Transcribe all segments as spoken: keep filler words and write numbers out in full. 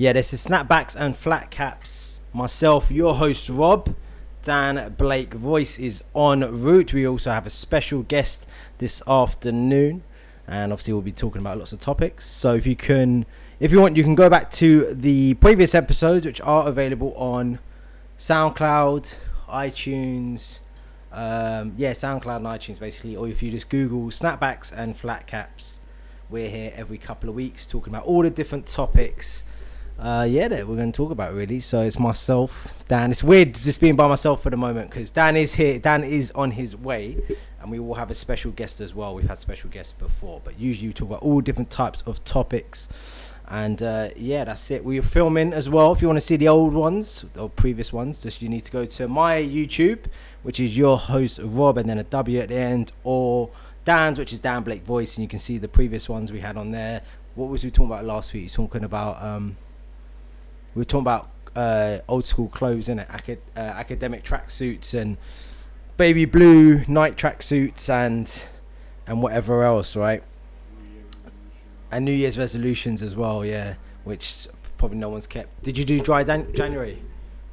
Yeah, this is Snapbacks and Flat Caps. Myself, your host Rob. Dan Blake Voice is en route. We also have a special guest this afternoon, and obviously we'll be talking about lots of topics. So if you can, if you want, you can go back to the previous episodes, which are available on SoundCloud, iTunes, um, yeah, SoundCloud and iTunes basically. Or if you just Google Snapbacks and Flat Caps, we're here every couple of weeks talking about all the different topics. Uh, yeah, that we're going to talk about really. So it's myself, Dan. It's weird just being by myself for the moment because Dan is here. Dan is on his way, and we will have a special guest as well. We've had special guests before, but usually we talk about all different types of topics. And uh, yeah, that's it. We're filming as well. If you want to see the old ones or previous ones, just you need to go to my YouTube, which is your host Rob, and then a W at the end, or Dan's, which is Dan Blake Voice, and you can see the previous ones we had on there. What was we talking about last week? We were talking about. Um, We were talking about uh, old school clothes, innit? Acad- uh, academic tracksuits and baby blue night tracksuits and and whatever else, right? And New Year's resolutions as well, yeah, which probably no one's kept. Did you do dry Dan- January?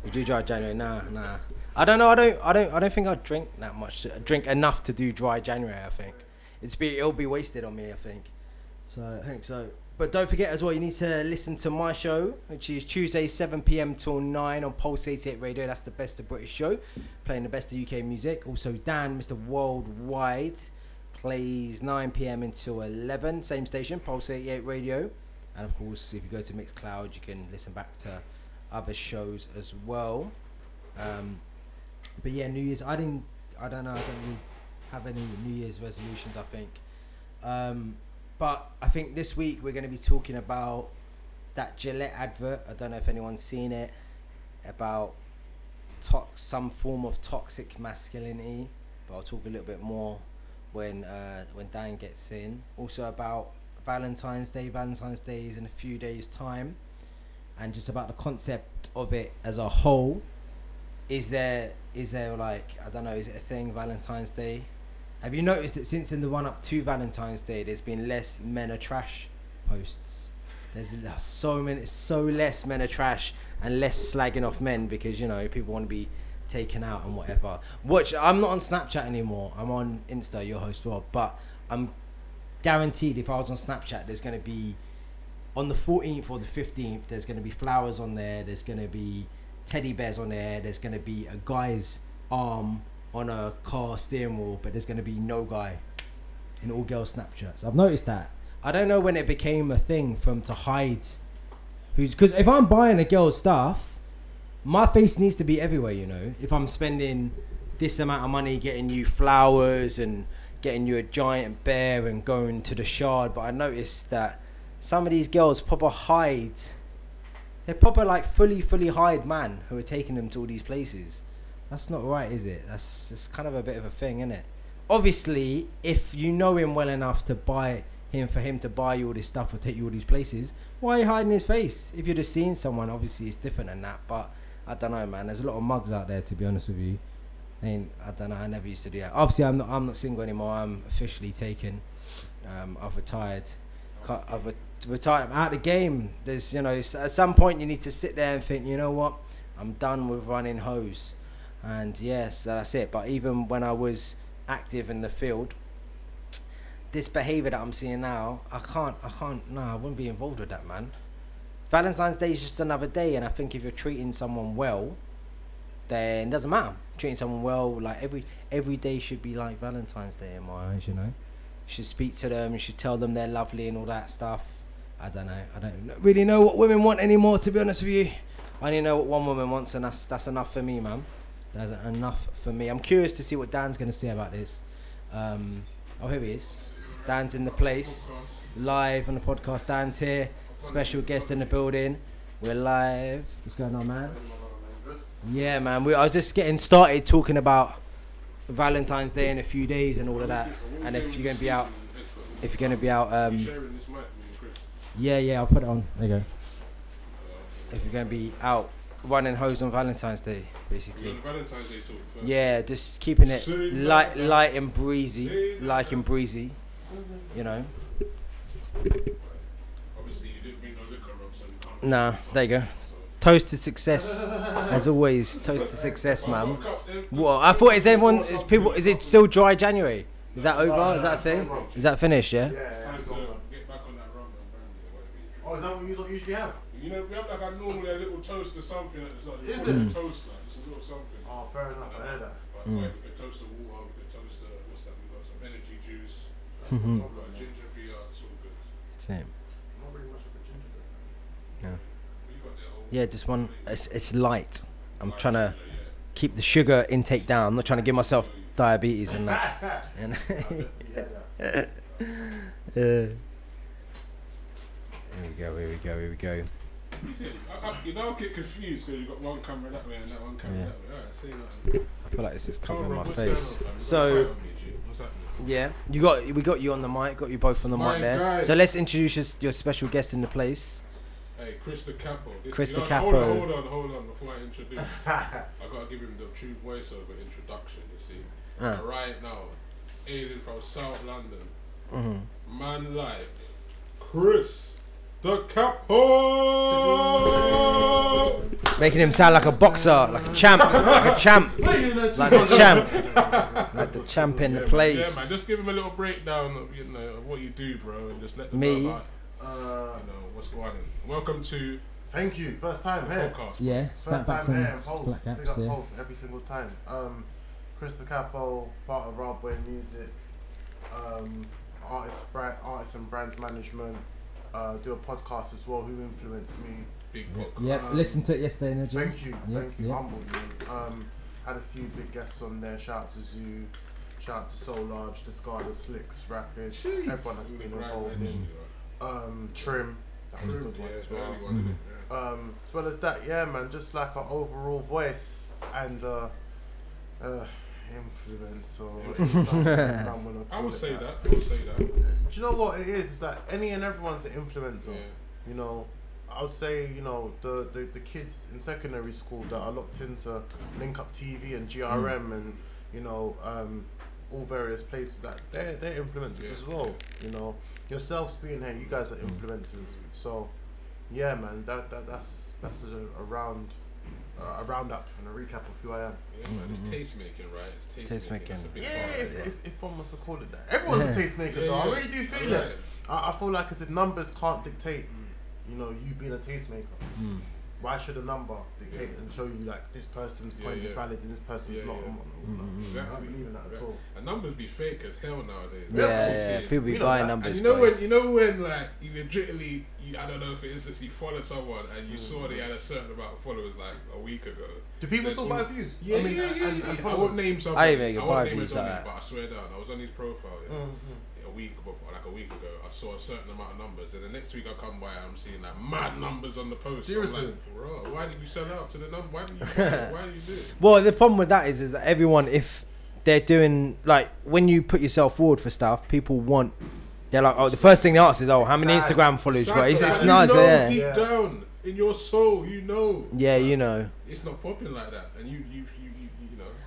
You do dry January? Nah, nah. I don't know. I don't. I don't. I don't think I drink that much. I drink enough to do dry January. I think it's be it'll be wasted on me. I think. So I think so. But don't forget as well, you need to listen to my show, which is Tuesday, seven p.m. till nine on Pulse eighty-eight Radio. That's the best of British show, playing the best of U K music. Also, Dan, Mister Worldwide, plays nine p.m. until eleven. Same station, Pulse eighty-eight Radio. And of course, if you go to Mixcloud, you can listen back to other shows as well. Um, but yeah, New Year's. I didn't. I don't know. I don't really have any New Year's resolutions, I think. Um... But I think this week we're going to be talking about that Gillette advert. I don't know if anyone's seen it, about to- some form of toxic masculinity. But I'll talk a little bit more when uh, when Dan gets in. Also about Valentine's Day. Valentine's Day is in a few days' time, and just about the concept of it as a whole. Is there is there like I don't know? Is it a thing, Valentine's Day? Have you noticed that since in the run-up to Valentine's Day, there's been less men are trash posts? There's so many, so less men are trash and less slagging off men because, you know, people want to be taken out and whatever. Watch, I'm not on Snapchat anymore. I'm on Insta, your host Rob, but I'm guaranteed if I was on Snapchat, there's going to be, on the fourteenth or the fifteenth, there's going to be flowers on there. There's going to be teddy bears on there. There's going to be a guy's arm on a car steering wheel, but there's going to be no guy in all girl Snapchats. I've noticed that. I don't know when it became a thing for them to hide who's, because if I'm buying a girl's stuff, my face needs to be everywhere, you know. If I'm spending this amount of money getting you flowers and getting you a giant bear and going to the Shard, but I noticed that some of these girls proper hide. They're proper like fully, fully hide man who are taking them to all these places. That's not right, is it? That's it's kind of a bit of a thing, isn't it? Obviously, if you know him well enough to buy him for him to buy you all this stuff or take you all these places, why are you hiding his face? If you're just seeing someone, obviously it's different than that. But I don't know, man. There's a lot of mugs out there, to be honest with you. I mean, I don't know. I never used to do that. Obviously, I'm not. I'm not single anymore. I'm officially taken. Um, I've retired. I've retired. I'm out of the game. There's, you know, at some point you need to sit there and think, you know what? I'm done with running hoes. And yes, that's it. But even when I was active in the field, this behaviour that I'm seeing now, I can't, I can't, no, nah, I wouldn't be involved with that, man. Valentine's Day is just another day. And I think if you're treating someone well, then it doesn't matter. Treating someone well, like every every day should be like Valentine's Day in my eyes, you know. You should speak to them. You should tell them they're lovely and all that stuff. I don't know. I don't really know what women want anymore, to be honest with you. I only know what one woman wants, and that's that's enough for me, man. That's enough for me. I'm curious to see what Dan's going to say about this. Um, oh, here he is. Dan's in the place. Live on the podcast. Dan's here. Special guest in the building. We're live. What's going on, man? Yeah, man. We, I was just getting started talking about Valentine's Day in a few days and all of that. And if you're going to be out... If you're going to be out... Um, yeah, yeah. I'll put it on. There you go. If you're going to be out... running hoes on Valentine's Day, basically. Yeah, Valentine's Day talk first. Yeah, just keeping it light, light and breezy, light and breezy, you know. Obviously, you didn't bring no liquor, Rob, so you can't. Nah, there you go. Toast to success, as always. Toast to success, man. Well, I thought is everyone is people is it still dry January? Is that over? Is that a thing? Is that finished? Yeah. Oh, is that what you usually have? You know, we have like a normally a little toast or something at the side. Is it? Mm. Toast, like, it's a little something. Oh, fair enough. I heard that. Like, mm. we could toast the water, we could toast the, what's that? We got some energy juice, like, mm-hmm. like ginger beer, it's all good. Same. Not really much of a ginger beer. No. Yeah, just one. It's it's light. I'm light trying to ginger, yeah. keep the sugar intake down. I'm not trying to give myself diabetes and that. And yeah. Here we go. Here we go. Here we go. I, I, you know, I'll get confused because you've got one camera that way and that one camera yeah. that way. Alright, see you later. I feel like this is covering my face. So, yeah, you got we got you on the mic, got you both on the my mic there. Guys. So let's introduce your, your special guest in the place. Hey, Chris the Capo. This, Chris you know, the Capo. Hold on, hold on, hold on. Before I introduce, I gotta give him the true voiceover introduction. You see, uh. right now, alien from South London, mm-hmm. man like Chris. The Capo! Making him sound like a boxer, like a champ, like a champ, like the champ, like the champ in the place. Yeah, man, just give him a little breakdown of, you know, of what you do, bro, and just let them Me. know about, uh, you know, what's going on. Welcome to... Thank you, first time here. Podcast. Yeah, Snapbacks and Flat Caps. Big up yeah. Pulse every single time. Um, Chris the Capo, part of Robway Music, um, artist, brand, artist and brands management. Uh, do a podcast as well. Who influenced me? Big podcast. Yeah, um, listened to it yesterday in the gym. Thank you, yep, thank you. Yep. Humbled me. Um, had a few big guests on there. Shout out to Zoo, shout out to Soul Large, Discarded Slicks, Rapid. Jeez. Everyone that's been involved in um, Trim. That was a good one as well. Um, as well as that, yeah, man. Just like our overall voice and uh, uh, influence or I would say that. that I would say that do you know what it is? It's like any and everyone's an influencer. Yeah. You know, I would say, you know, the, the, the kids in secondary school that are locked into Link Up T V and G R M mm. and, you know, um, all various places, that they're, they're influencers yeah. as well. You know, yourselves being here, you guys are influencers. So yeah, man, that, that that's that's a, a round Uh, a roundup and a recap of who I am. Yeah, man, it's mm-hmm. taste making, right? It's taste, taste making. making. Yeah, if, yeah. If, if one wants to call it that. Everyone's yeah. a taste maker, yeah, though. Yeah. I really do feel yeah. it. I, I feel like as if numbers can't dictate, you know, you being a taste maker. Mm. Why should a number dictate yeah. and show you like this person's point yeah, yeah. is valid and this person's yeah, not? Yeah. I'm not, I'm not. Exactly. I don't believe in that at all. And numbers be fake as hell nowadays. Yeah, yeah, yeah. people be you know, buying like, numbers. And you know when you know when like you legitimately, you, I don't know, for instance, you followed someone and you mm. saw they had a certain amount of followers like a week ago. Do people still buy views? Yeah, I mean, yeah, yeah. yeah, and, yeah. And I won't name someone. I even I won't name his name, but I swear down, I was on his profile. Yeah. Mm-hmm. A week before, like a week ago, I saw a certain amount of numbers, and the next week I come by, I'm seeing like mad numbers on the post. Seriously, so I'm like, bro, why did you sell out to the number? Why did you? Why did you do it? Well, the problem with that is, is that everyone, if they're doing like when you put yourself forward for stuff, people want. They're like, oh, the first thing they ask is, oh, how many Sad. Instagram followers? Sad, it's, it's nice, you know, yeah. Deep yeah. down in your soul, you know. Yeah, you know. It's not popping like that, and you, you, you.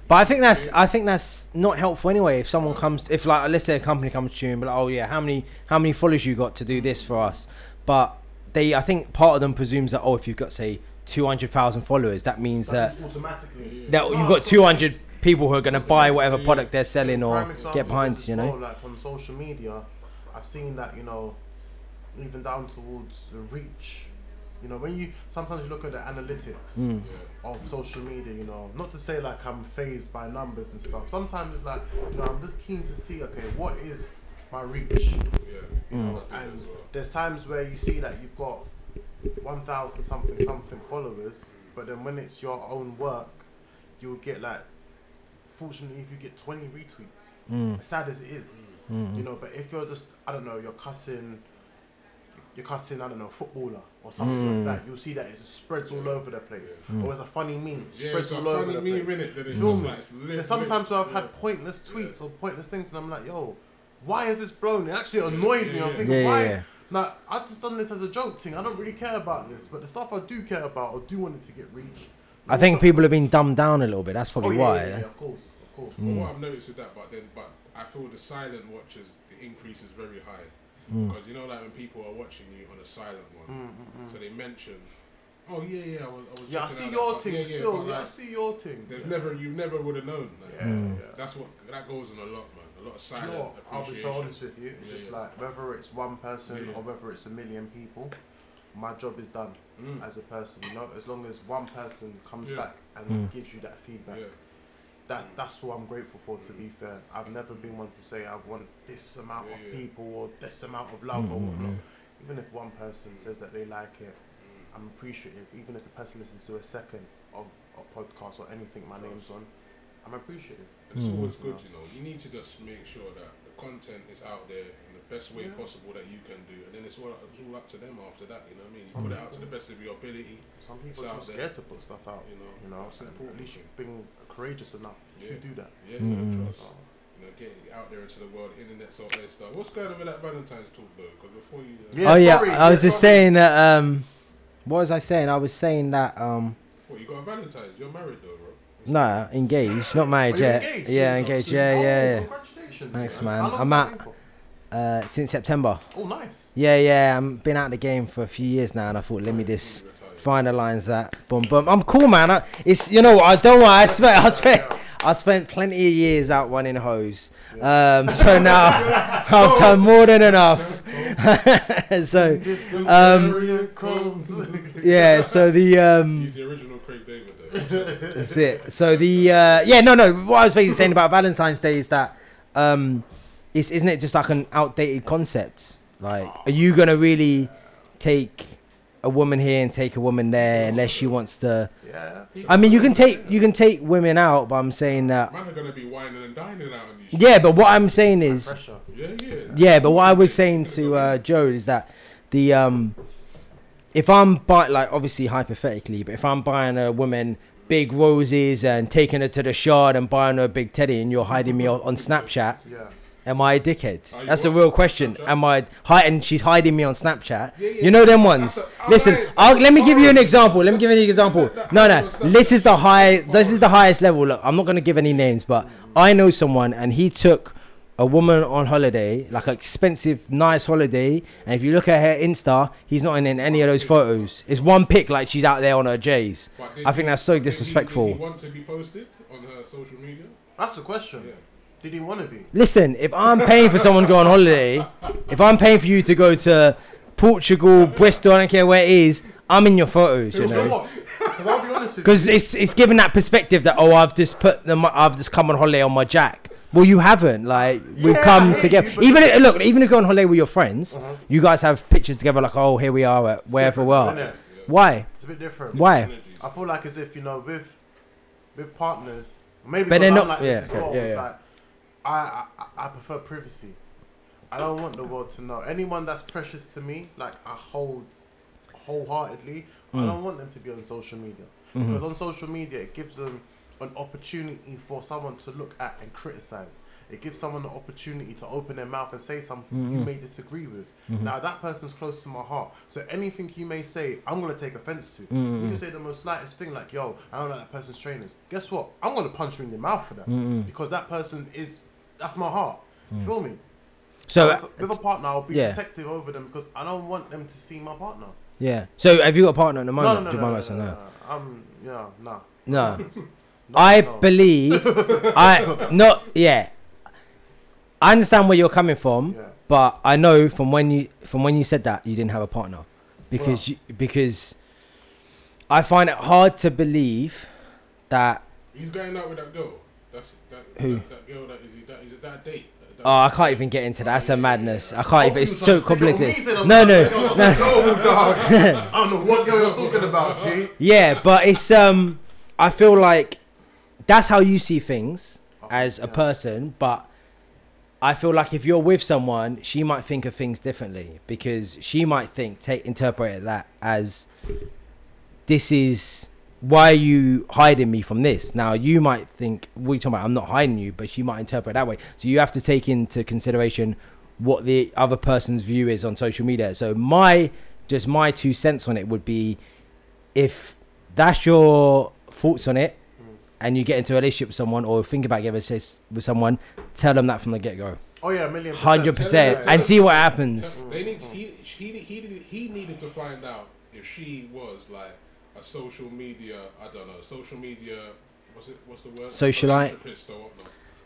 But I think that's I think that's not helpful anyway. If someone comes, if like let's say a company comes to you and be like, oh yeah, how many how many followers you got to do this for us? But they, I think part of them presumes that, oh, if you've got say two hundred thousand followers, that means that, that automatically that yeah. you've got two hundred people who are going to buy whatever product they're selling or get behind. You know, well, like on social media, I've seen that, you know, even down towards the reach. You know, when you sometimes you look at the analytics mm. yeah. of social media, you know, not to say like I'm phased by numbers and stuff. Sometimes it's like, you know, I'm just keen to see, okay, what is my reach? Yeah. You know, mm. and there's times where you see that you've got one thousand something something followers, but then when it's your own work, you'll get like, fortunately, if you get twenty retweets, mm. as sad as it is, mm. you know. But if you're just, I don't know, you're cussing. You're cussing, I don't know, footballer or something mm. like that. You'll see that it spreads all over the place. Mm. Or it's a funny meme, spreads yeah, all over the place. Minute, then it's mm. like, lit, sometimes lit, I've yeah. had pointless tweets yeah. or pointless things, and I'm like, yo, why is this blown? It actually annoys yeah, me. I'm yeah. thinking, yeah, why? Yeah. Now, I've just done this as a joke thing. I don't really care about this, but the stuff I do care about, I do want it to get reached. I think people have been dumbed down a little bit. That's probably oh, yeah, why. Yeah, yeah, of course, of course. Mm. Well, what I've noticed with that, but then, but I feel the silent watchers, the increase is very high. mm. because you know, like when people are watching you on a silent one, mm, mm, mm. so they mention, oh yeah, yeah, I was, I was yeah, I see your thing yeah, still, yeah, yeah like, I see your thing. There's yeah. never, you never would have known. Like, yeah, mm. yeah, that's what that goes on a lot, man. A lot of silent. You know, I'll be so honest with you. It's yeah, just yeah. like whether it's one person yeah. or whether it's a million people, my job is done mm. as a person. You know, as long as one person comes yeah. back and mm. gives you that feedback. Yeah. That that's what I'm grateful for. To be fair, I've never been one to say I want this amount yeah, of yeah. people or this amount of love mm-hmm. or whatnot. Even if one person says that they like it, I'm appreciative. Even if the person listens to a second of a podcast or anything my name's on, I'm appreciative. And it's mm-hmm. always good, you know. You need to just make sure that the content is out there in the best way yeah. possible that you can do, and then it's all it's all up to them after that. You know what I mean? You Some put people, it out to the best of your ability. Some people are scared there. to put stuff out. You know, you know. And at least you've been courageous enough yeah. to do that. Yeah, mm-hmm. no, trust. Oh. You know, get out there into the world, internet's all that stuff. What's going on with that Valentine's talk though? Because before you, uh, yeah, oh yeah, sorry, I was just sorry. saying that. Um, what was I saying? I was saying that. Um, well, you got a Valentine's. You're married though, bro. No, engaged, not married oh, yet. Engaged? Yeah, yeah, engaged. Yeah, oh, yeah, yeah. Congratulations. Thanks, man. How long I'm at uh, since September. Oh, nice. Yeah, yeah. I've been out of the game for a few years now, and I thought, let me this finalize that. Boom, boom. I'm cool, man. I, it's you know what? I don't want. I swear, I swear. I spent plenty of years out running hoes, yeah. um, so now I've done more than enough. so, um, yeah. So the um, You're the original Craig David. Though. That's it. So the uh, yeah, no, no. What I was basically saying about Valentine's Day is that um, it's isn't it just like an outdated concept? Like, are you gonna really take a woman here and take a woman there unless she wants to yeah I mean you can take you can take women out but I'm saying that men are going to be whining and dining out on these yeah but what I'm saying is yeah, yeah. yeah but what I was saying to uh, Joe is that the um if I'm buying like obviously hypothetically but if I'm buying a woman big roses and taking her to the Shard and buying her a big teddy and you're hiding me on, on Snapchat yeah am I a dickhead? That's the real question. Snapchat? Am I hi- and she's hiding me on Snapchat. Yeah, yeah, you know them ones. A, oh, Listen, right, I'll, let me give you an example. Let me give you an example. No, no. This is the high this is the highest level. Look, I'm not gonna give any names, but I know someone and he took a woman on holiday, like an expensive, nice holiday, and if you look at her Insta, he's not in, in any of those photos. It's one pic like she's out there on her J's. I think that's so disrespectful. Did he, did he want to be posted on her social media? That's the question. Yeah. Did he want to be? Listen, if I'm paying for someone to go on holiday, if I'm paying for you to go to Portugal, Bristol, I don't care where it is, I'm in your photos, you know. Because I'll be honest with you. Because it's it's given that perspective that oh, I've just put them, I've just come on holiday on my jack. Well, you haven't. Like we've yeah, come together. You, even if, look, even if you go on holiday with your friends, uh-huh. you guys have pictures together. Like oh, here we are at it's wherever we are. Yeah. Why? It's a bit different. Why? Different I feel like as if you know with with partners, maybe but they're not like yeah, this okay, as well. Yeah, yeah. Like, I, I I prefer privacy. I don't want the world to know. Anyone that's precious to me, like I hold wholeheartedly, mm. I don't want them to be on social media. Mm-hmm. Because on social media, it gives them an opportunity for someone to look at and criticize. It gives someone the opportunity to open their mouth and say something mm-hmm. you may disagree with. Mm-hmm. Now, that person's close to my heart. So anything you may say, I'm going to take offense to. Mm-hmm. You can say the most slightest thing like, yo, I don't like that person's trainers. Guess what? I'm going to punch you in the mouth for that. Mm-hmm. Because that person is... That's my heart. Mm. Feel me? So uh, with, with a partner, I'll be yeah. protective over them because I don't want them to see my partner. Yeah. So have you got a partner at the moment? No, no, no, no, no, no, no. Um, yeah, nah. No. no I no. believe I not. Yeah. I understand where you're coming from, yeah. but I know from when you from when you said that you didn't have a partner because well. you, because I find it hard to believe that he's going out with that girl. That's that, Who? That, that girl that is that is that date. That, that oh, I can't even get into that. That's a madness. I can't even. It's so complicated. No, no, no. I don't know what girl you're talking about, G. Yeah, but it's um, I feel like that's how you see things as a person, but I feel like if you're with someone, she might think of things differently because she might think take interpret that as this is. Why are you hiding me from this? Now, you might think, what are you talking about? I'm not hiding you, but she might interpret it that way. So you have to take into consideration what the other person's view is on social media. So my, just my two cents on it would be, if that's your thoughts on it, and you get into a relationship with someone or think about getting a relationship with someone, tell them that from the get-go. Oh yeah, a million percent. one hundred percent. And see what happens. They need, he, he, he, he needed to find out if she was like a social media, I don't know, social media, what's, it, what's the word? Socialite.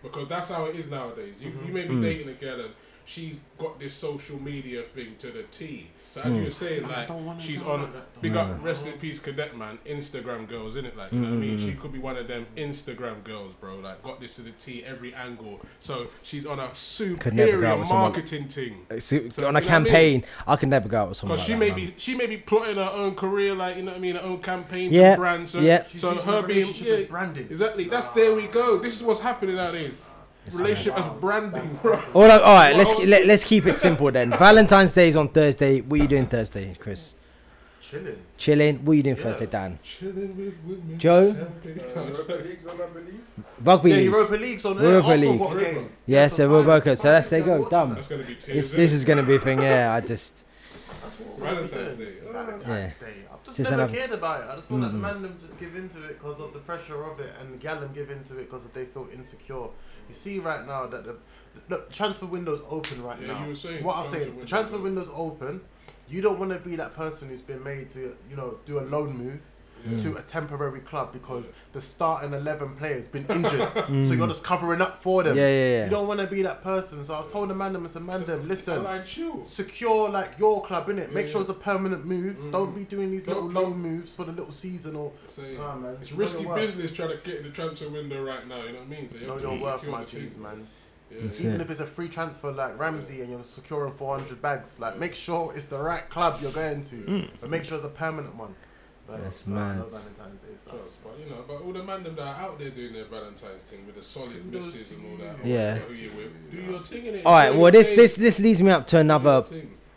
Because that's how it is nowadays. You, mm-hmm. you may be mm. dating a girl and she's got this social media thing to the T. So as mm. you were saying, like, she's on, like big up, rest in peace, Cadet man, Instagram girls, innit? Like, you mm. know what I mean? She could be one of them Instagram girls, bro. Like, got this to the T, every angle. So she's on a superior marketing thing. So, on a campaign, I, mean? I can never go out with someone. Because like she, that, may be, she may be plotting her own career, like, you know what I mean? Her own campaign, yeah. brand. So, yeah. so her being yeah, branded. Exactly. That's nah. there we go. This is what's happening out there. It's relationship like, wow, as branding, bro. All right, all right let's let, let's keep it simple then. Valentine's Day is on Thursday. What are you doing Thursday, Chris? Chilling. Chilling. What are you doing yeah. Thursday, Dan? Chilling with women. Joe. Uh, Europa League's on, I believe. Rugby yeah, League. Europa League's on. Europa League. League. Got a game. Yeah, that's so we're Boca. So that's there go. Dumb. That's gonna be tears, this, this is gonna be a thing. Yeah, I just. That's what Valentine's Day. Valentine's yeah. Day. I've just Since never I've... cared about it. I just thought mm. that the man them just give into it because of the pressure of it, and the gal them give into it because they feel insecure. You see right now that the look, transfer window's open right yeah, now. You were saying what I'm saying, the transfer window's open. You don't want to be that person who's been made to, you know, do a loan move yeah. to a temporary club because the starting eleven player's been injured. mm. So you're just covering up for them. Yeah, yeah, yeah. You don't want to be that person. So I've told the man them, it's a man them, listen, secure like your club, innit? Yeah, Make yeah. sure it's a permanent move. Mm. Don't be doing these don't little loan moves for the little season or. So, nah, man, it's risky business trying to get in the transfer window right now. You know what I mean? So you know your worth, my G's, man. Yeah. Even it. if it's a free transfer like Ramsey yeah. and you're securing four hundred bags, like yeah. make sure it's the right club you're going to, mm. but make sure it's a permanent one. But that's no, mad. I love Valentine's Day stuff. Yes, but you know, but all the man them that are out there doing their Valentine's thing with the solid misses and all that. Yeah. Who you with? Do your thing in it. All right. Well, this this this leads me up to another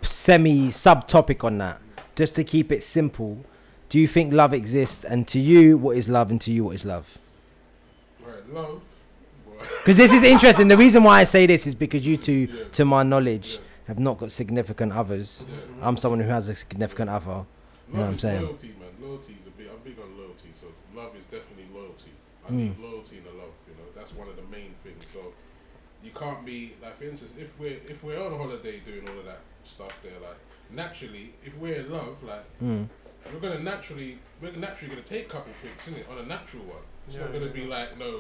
semi sub topic on that. Just to keep it simple, do you think love exists? And to you, what is love? And to you, what is love? Right, love. Because this is interesting. The reason why I say this is because you two, yeah. to my knowledge, yeah. have not got significant others. Yeah. I'm someone who has a significant other. Love, you know what I'm saying? Loyalty, man. Loyalty is a big. I'm big on loyalty, so love is definitely loyalty. I mm. need loyalty in the love. You know, that's one of the main things. So you can't be like, for instance, if we're if we're on holiday doing all of that stuff there, like naturally, if we're in love, like mm. we're gonna naturally we're naturally gonna take couple pics, isn't it, on a natural one. It's yeah, not gonna yeah. be like no.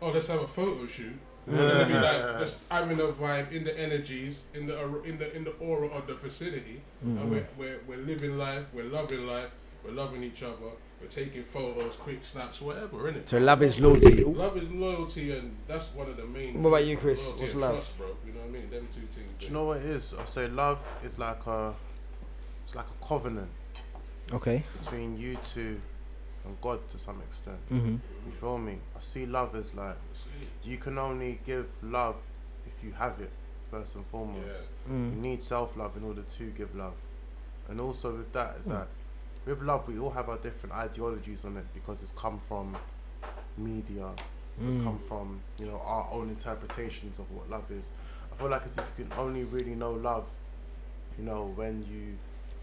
Oh, let's have a photo shoot. Be like, just having a vibe in the energies, in the in the in the aura of the vicinity. Mm-hmm. And we're, we're we're living life. We're loving life. We're loving each other. We're taking photos, quick snaps, whatever, innit? So love is loyalty. Love is loyalty, and that's one of the main. What about you, Chris? What's love? Trust, bro. You know what I mean? Them two things. Do you know what it is? I say love is like a, it's like a covenant. Okay. Between you two. And God to some extent. Mm-hmm. You feel me? I see love as like, you can only give love if you have it, first and foremost. Yeah. Mm. You need self-love in order to give love. And also with that, it's mm. like, with love, we all have our different ideologies on it because it's come from media, mm. it's come from, you know, our own interpretations of what love is. I feel like as if you can only really know love, you know, when you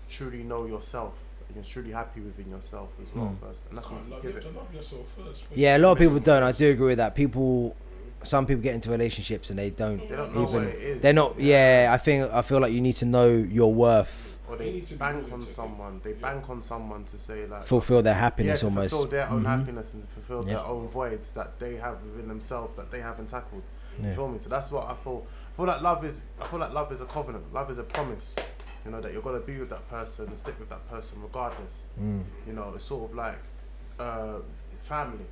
truly know yourself. You're truly happy within yourself as well mm. first, and that's what you give it. Love yourself first. Yeah, a lot of people don't. I do agree with that. People, some people get into relationships and they don't. They don't know even, what it is. They're not. Yeah. yeah, I think I feel like you need to know your worth. Or they, they need to bank on someone. They yeah. bank on someone to say like fulfill their happiness yeah, almost. Fulfill their own mm-hmm. happiness and to fulfill yeah. their own voids that they have within themselves that they haven't tackled. Yeah. You feel me? So that's what I feel. I feel like love is. I feel like love is a covenant. Love is a promise. You know, that you're going to be with that person and stick with that person regardless. Mm. You know, it's sort of like uh, family.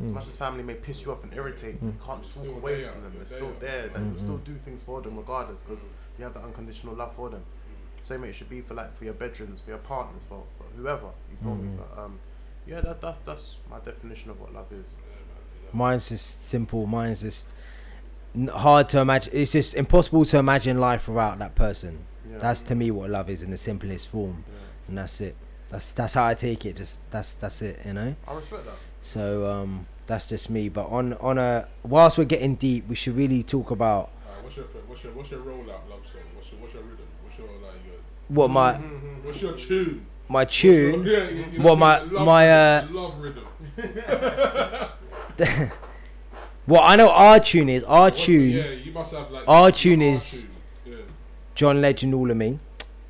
Mm. As much as family may piss you off and irritate, mm. you can't just walk away from them. It's still there. That mm-hmm. you still do things for them regardless because you have that unconditional love for them. Same way it should be for like for your bedrooms, for your partners, for, for whoever. You feel mm. me? But um, yeah, that, that that's my definition of what love is. Mine's just simple. Mine's just hard to imagine. It's just impossible to imagine life without that person. Yeah. That's to me what love is in the simplest form, yeah. and that's it. That's that's how I take it. Just that's that's it, you know. I respect that. So um, that's just me. But on on a whilst we're getting deep, we should really talk about. Right, what's your what's your what's your rollout love song? What's your what's your rhythm? What's your like your? What my? What's your tune? My tune. Your, yeah, you know, what my love, my uh. Love rhythm. Well, I know our tune is our What's tune. The, yeah, you must have like our tune is tune. Yeah. John Legend, All of Me.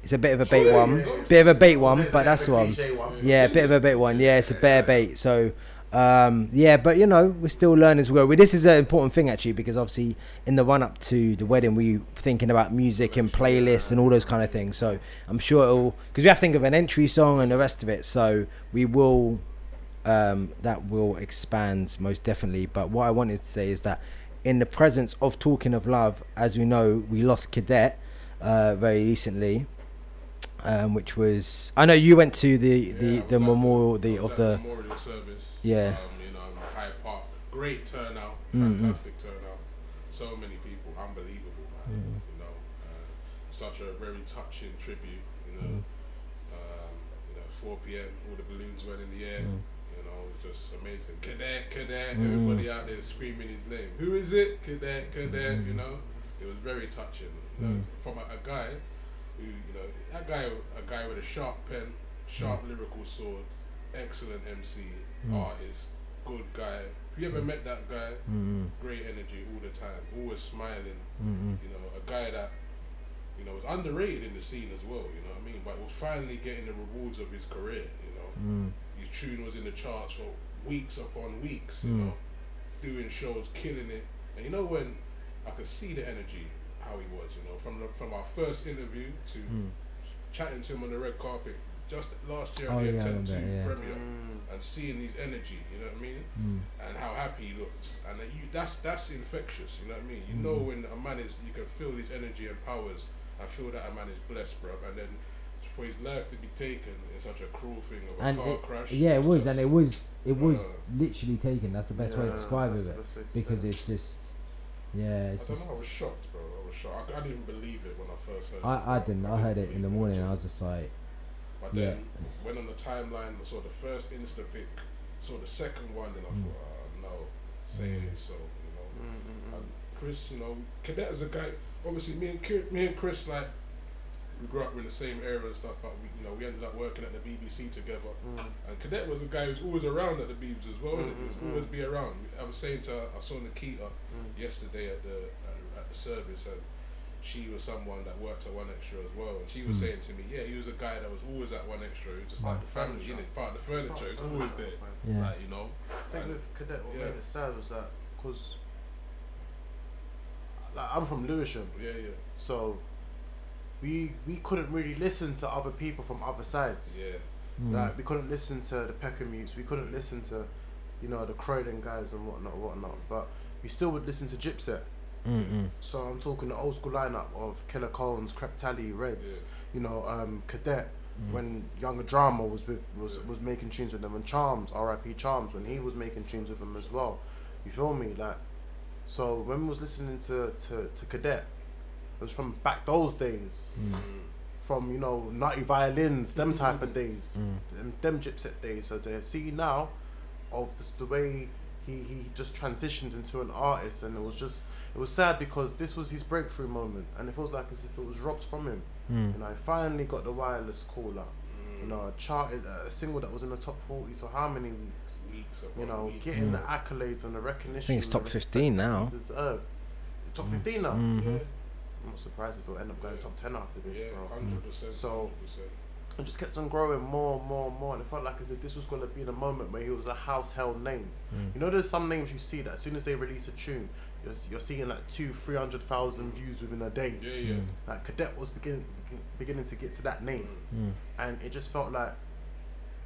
It's a bit of a bait oh, yeah, one, yeah, yeah. bit of a bait one, but like that's one. one. Yeah, yeah, bit of a bait one. Yeah, it's a bare bait. So, um, yeah, but you know, we're still learning as we go. This is an important thing actually, because obviously in the run up to the wedding, we were thinking about music and playlists and all those kind of things. So I'm sure it'll, because we have to think of an entry song and the rest of it. So we will, um, that will expand most definitely. But what I wanted to say is that in the presence of talking of love, as we know, we lost Cadet uh, very recently. Um, which was, I know you went to the yeah, the, the memorial the of the memorial service. Yeah, um, you know, Hyde Park. Great turnout, fantastic mm-hmm. turnout. So many people, unbelievable, man. Mm-hmm. You know, uh, such a very touching tribute. You know, mm-hmm. um, you know, four p.m. all the balloons went in the air. Mm-hmm. You know, it was just amazing. Cadet, Cadet, mm-hmm. everybody out there screaming his name. Who is it? Cadet, Cadet. Mm-hmm. You know, it was very touching. You know, mm-hmm. from a, a guy. Who, you know, that guy, a guy with a sharp pen, sharp lyrical sword, excellent M C, mm. artist, good guy. If you ever met that guy, mm-hmm. great energy all the time, always smiling. Mm-hmm. You know, a guy that, you know, was underrated in the scene as well. You know what I mean? But was finally getting the rewards of his career. You know, mm. his tune was in the charts for weeks upon weeks. You mm. know, doing shows, killing it. And you know, when I could see the energy. How he was, you know, from the, from our first interview to mm. chatting to him on the red carpet just last year at oh, the yeah, attempt to yeah. premiere mm. and seeing his energy, you know what I mean, mm. and how happy he looked, and that you that's that's infectious, you know what I mean. You mm. know when a man is, you can feel his energy and powers. I feel that a man is blessed, bro, and then for his life to be taken is such a cruel thing of a and car it, crash. Yeah, it was, just, and it was it was uh, literally taken. That's the best yeah, way to describe it, because it's just. Yeah, it's I don't know, I was shocked, bro. I was shocked. I, I didn't believe it when I first heard I, it. I didn't. I heard it in the morning and I was just like... But then, yeah. went on the timeline, I saw the first Insta pic, saw the second one, and I mm. thought, oh, no, say mm. it so, you know. Mm-hmm. And Chris, you know, Cadet is a guy... Obviously, me and Chris, me and Chris, like, we grew up in the same area and stuff, but, we, you know, we ended up working at the B B C together. Mm. And Cadet was a guy who was always around at the Beebs as well, mm-hmm. and he was always be around. I was saying to her, I saw Nikita mm. yesterday at the, at, at the service, and she was someone that worked at One Extra as well, and she was mm. saying to me, yeah, he was a guy that was always at One Extra. He was just like the family, you know, part of the furniture, he was always there, yeah. like, you know. I think and, with Cadet, what yeah. made it sad was that, because, like, I'm from Lewisham, yeah, yeah. so... We we couldn't really listen to other people from other sides. Yeah. Mm. Like we couldn't listen to the Pecker mutes. We couldn't listen to, you know, the Croydon guys and whatnot, whatnot. But we still would listen to gypsy. Mm-hmm. So I'm talking the old school lineup of Killer Cones, Creptali Reds. Yeah. You know, um, Cadet mm. when Younger Drama was with was yeah. was making tunes with them, and Charms, R I P Charms, when he was making tunes with them as well. You feel me? Like, so when we was listening to to, to Cadet. It was from back those days, mm. from, you know, Nutty Violins, them type of days, mm. them, them gypset days. So to see now of this, the way he, he just transitioned into an artist, and it was just, it was sad because this was his breakthrough moment, and it feels like as if it was robbed from him. Mm. And I finally got the Wireless call up. Mm. You know, I charted a single that was in the top forty for how many weeks? Weeks. You know, week. getting mm. the accolades and the recognition. I think it's top fifteen now. Deserved. It's top mm. fifteen now. Mm. Yeah. I'm not surprised if it'll end up going top ten after this, yeah, bro. one hundred percent So, it just kept on growing more and more and more. And it felt like as if this was going to be the moment where he was a household name. Mm. You know, there's some names you see that as soon as they release a tune, you're, you're seeing like two, three hundred thousand views within a day. Yeah, yeah. Mm. Like, Cadet was beginning beginning to get to that name. Mm. And it just felt like,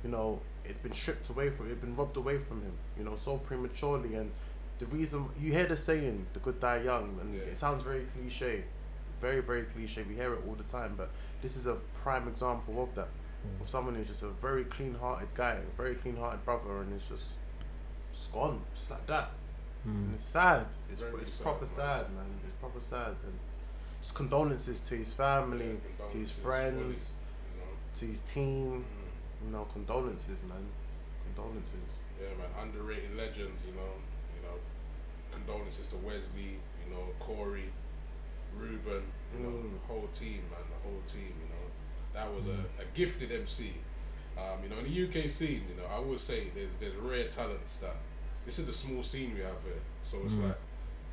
you know, it'd been stripped away from, it'd been robbed away from him, you know, so prematurely. And the reason, you hear the saying, the good die young, and yeah. it sounds very cliche. Very, very cliche. We hear it all the time, but this is a prime example of that. Mm. Of someone who's just a very clean-hearted guy, a very clean-hearted brother, and it's just, just gone, just like that. Mm. And it's sad. It's very it's sad, proper man. sad, man. It's proper sad. And just condolences to his family, yeah, to his friends, you know? to his team. Mm. You know, condolences, man. Condolences. Yeah, man. Underrated legends, you know. You know, condolences to Wesley. You know, Corey. Ruben, you know, mm. the whole team, man, the whole team, you know. That was mm. a, a gifted M C. Um, you know, in the U K scene, you know, I would say there's there's rare talents that this is the small scene we have here. So it's mm. like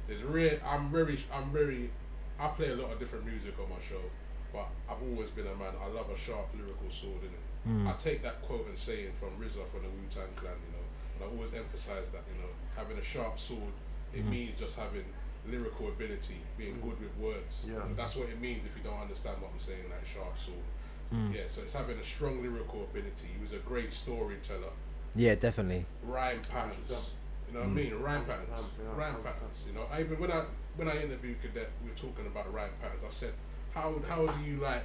there's real. I'm very. I'm very. I play a lot of different music on my show, but I've always been a man. I love a sharp lyrical sword, innit? Mm. I take that quote and saying from R Z A from the Wu-Tang Clan, you know, and I always emphasize that, you know, having a sharp sword, it mm. means just having lyrical ability, being good with words. Yeah. And that's what it means if you don't understand what I'm saying, like sharp sword. Mm. Yeah, so it's having a strong lyrical ability. He was a great storyteller. Yeah, definitely. Rhyme patterns. You know what mm. I mean? Rhyme patterns. Rhyme patterns. You know, I even when I when I interviewed Cadet, we were talking about rhyme patterns. I said, How how do you like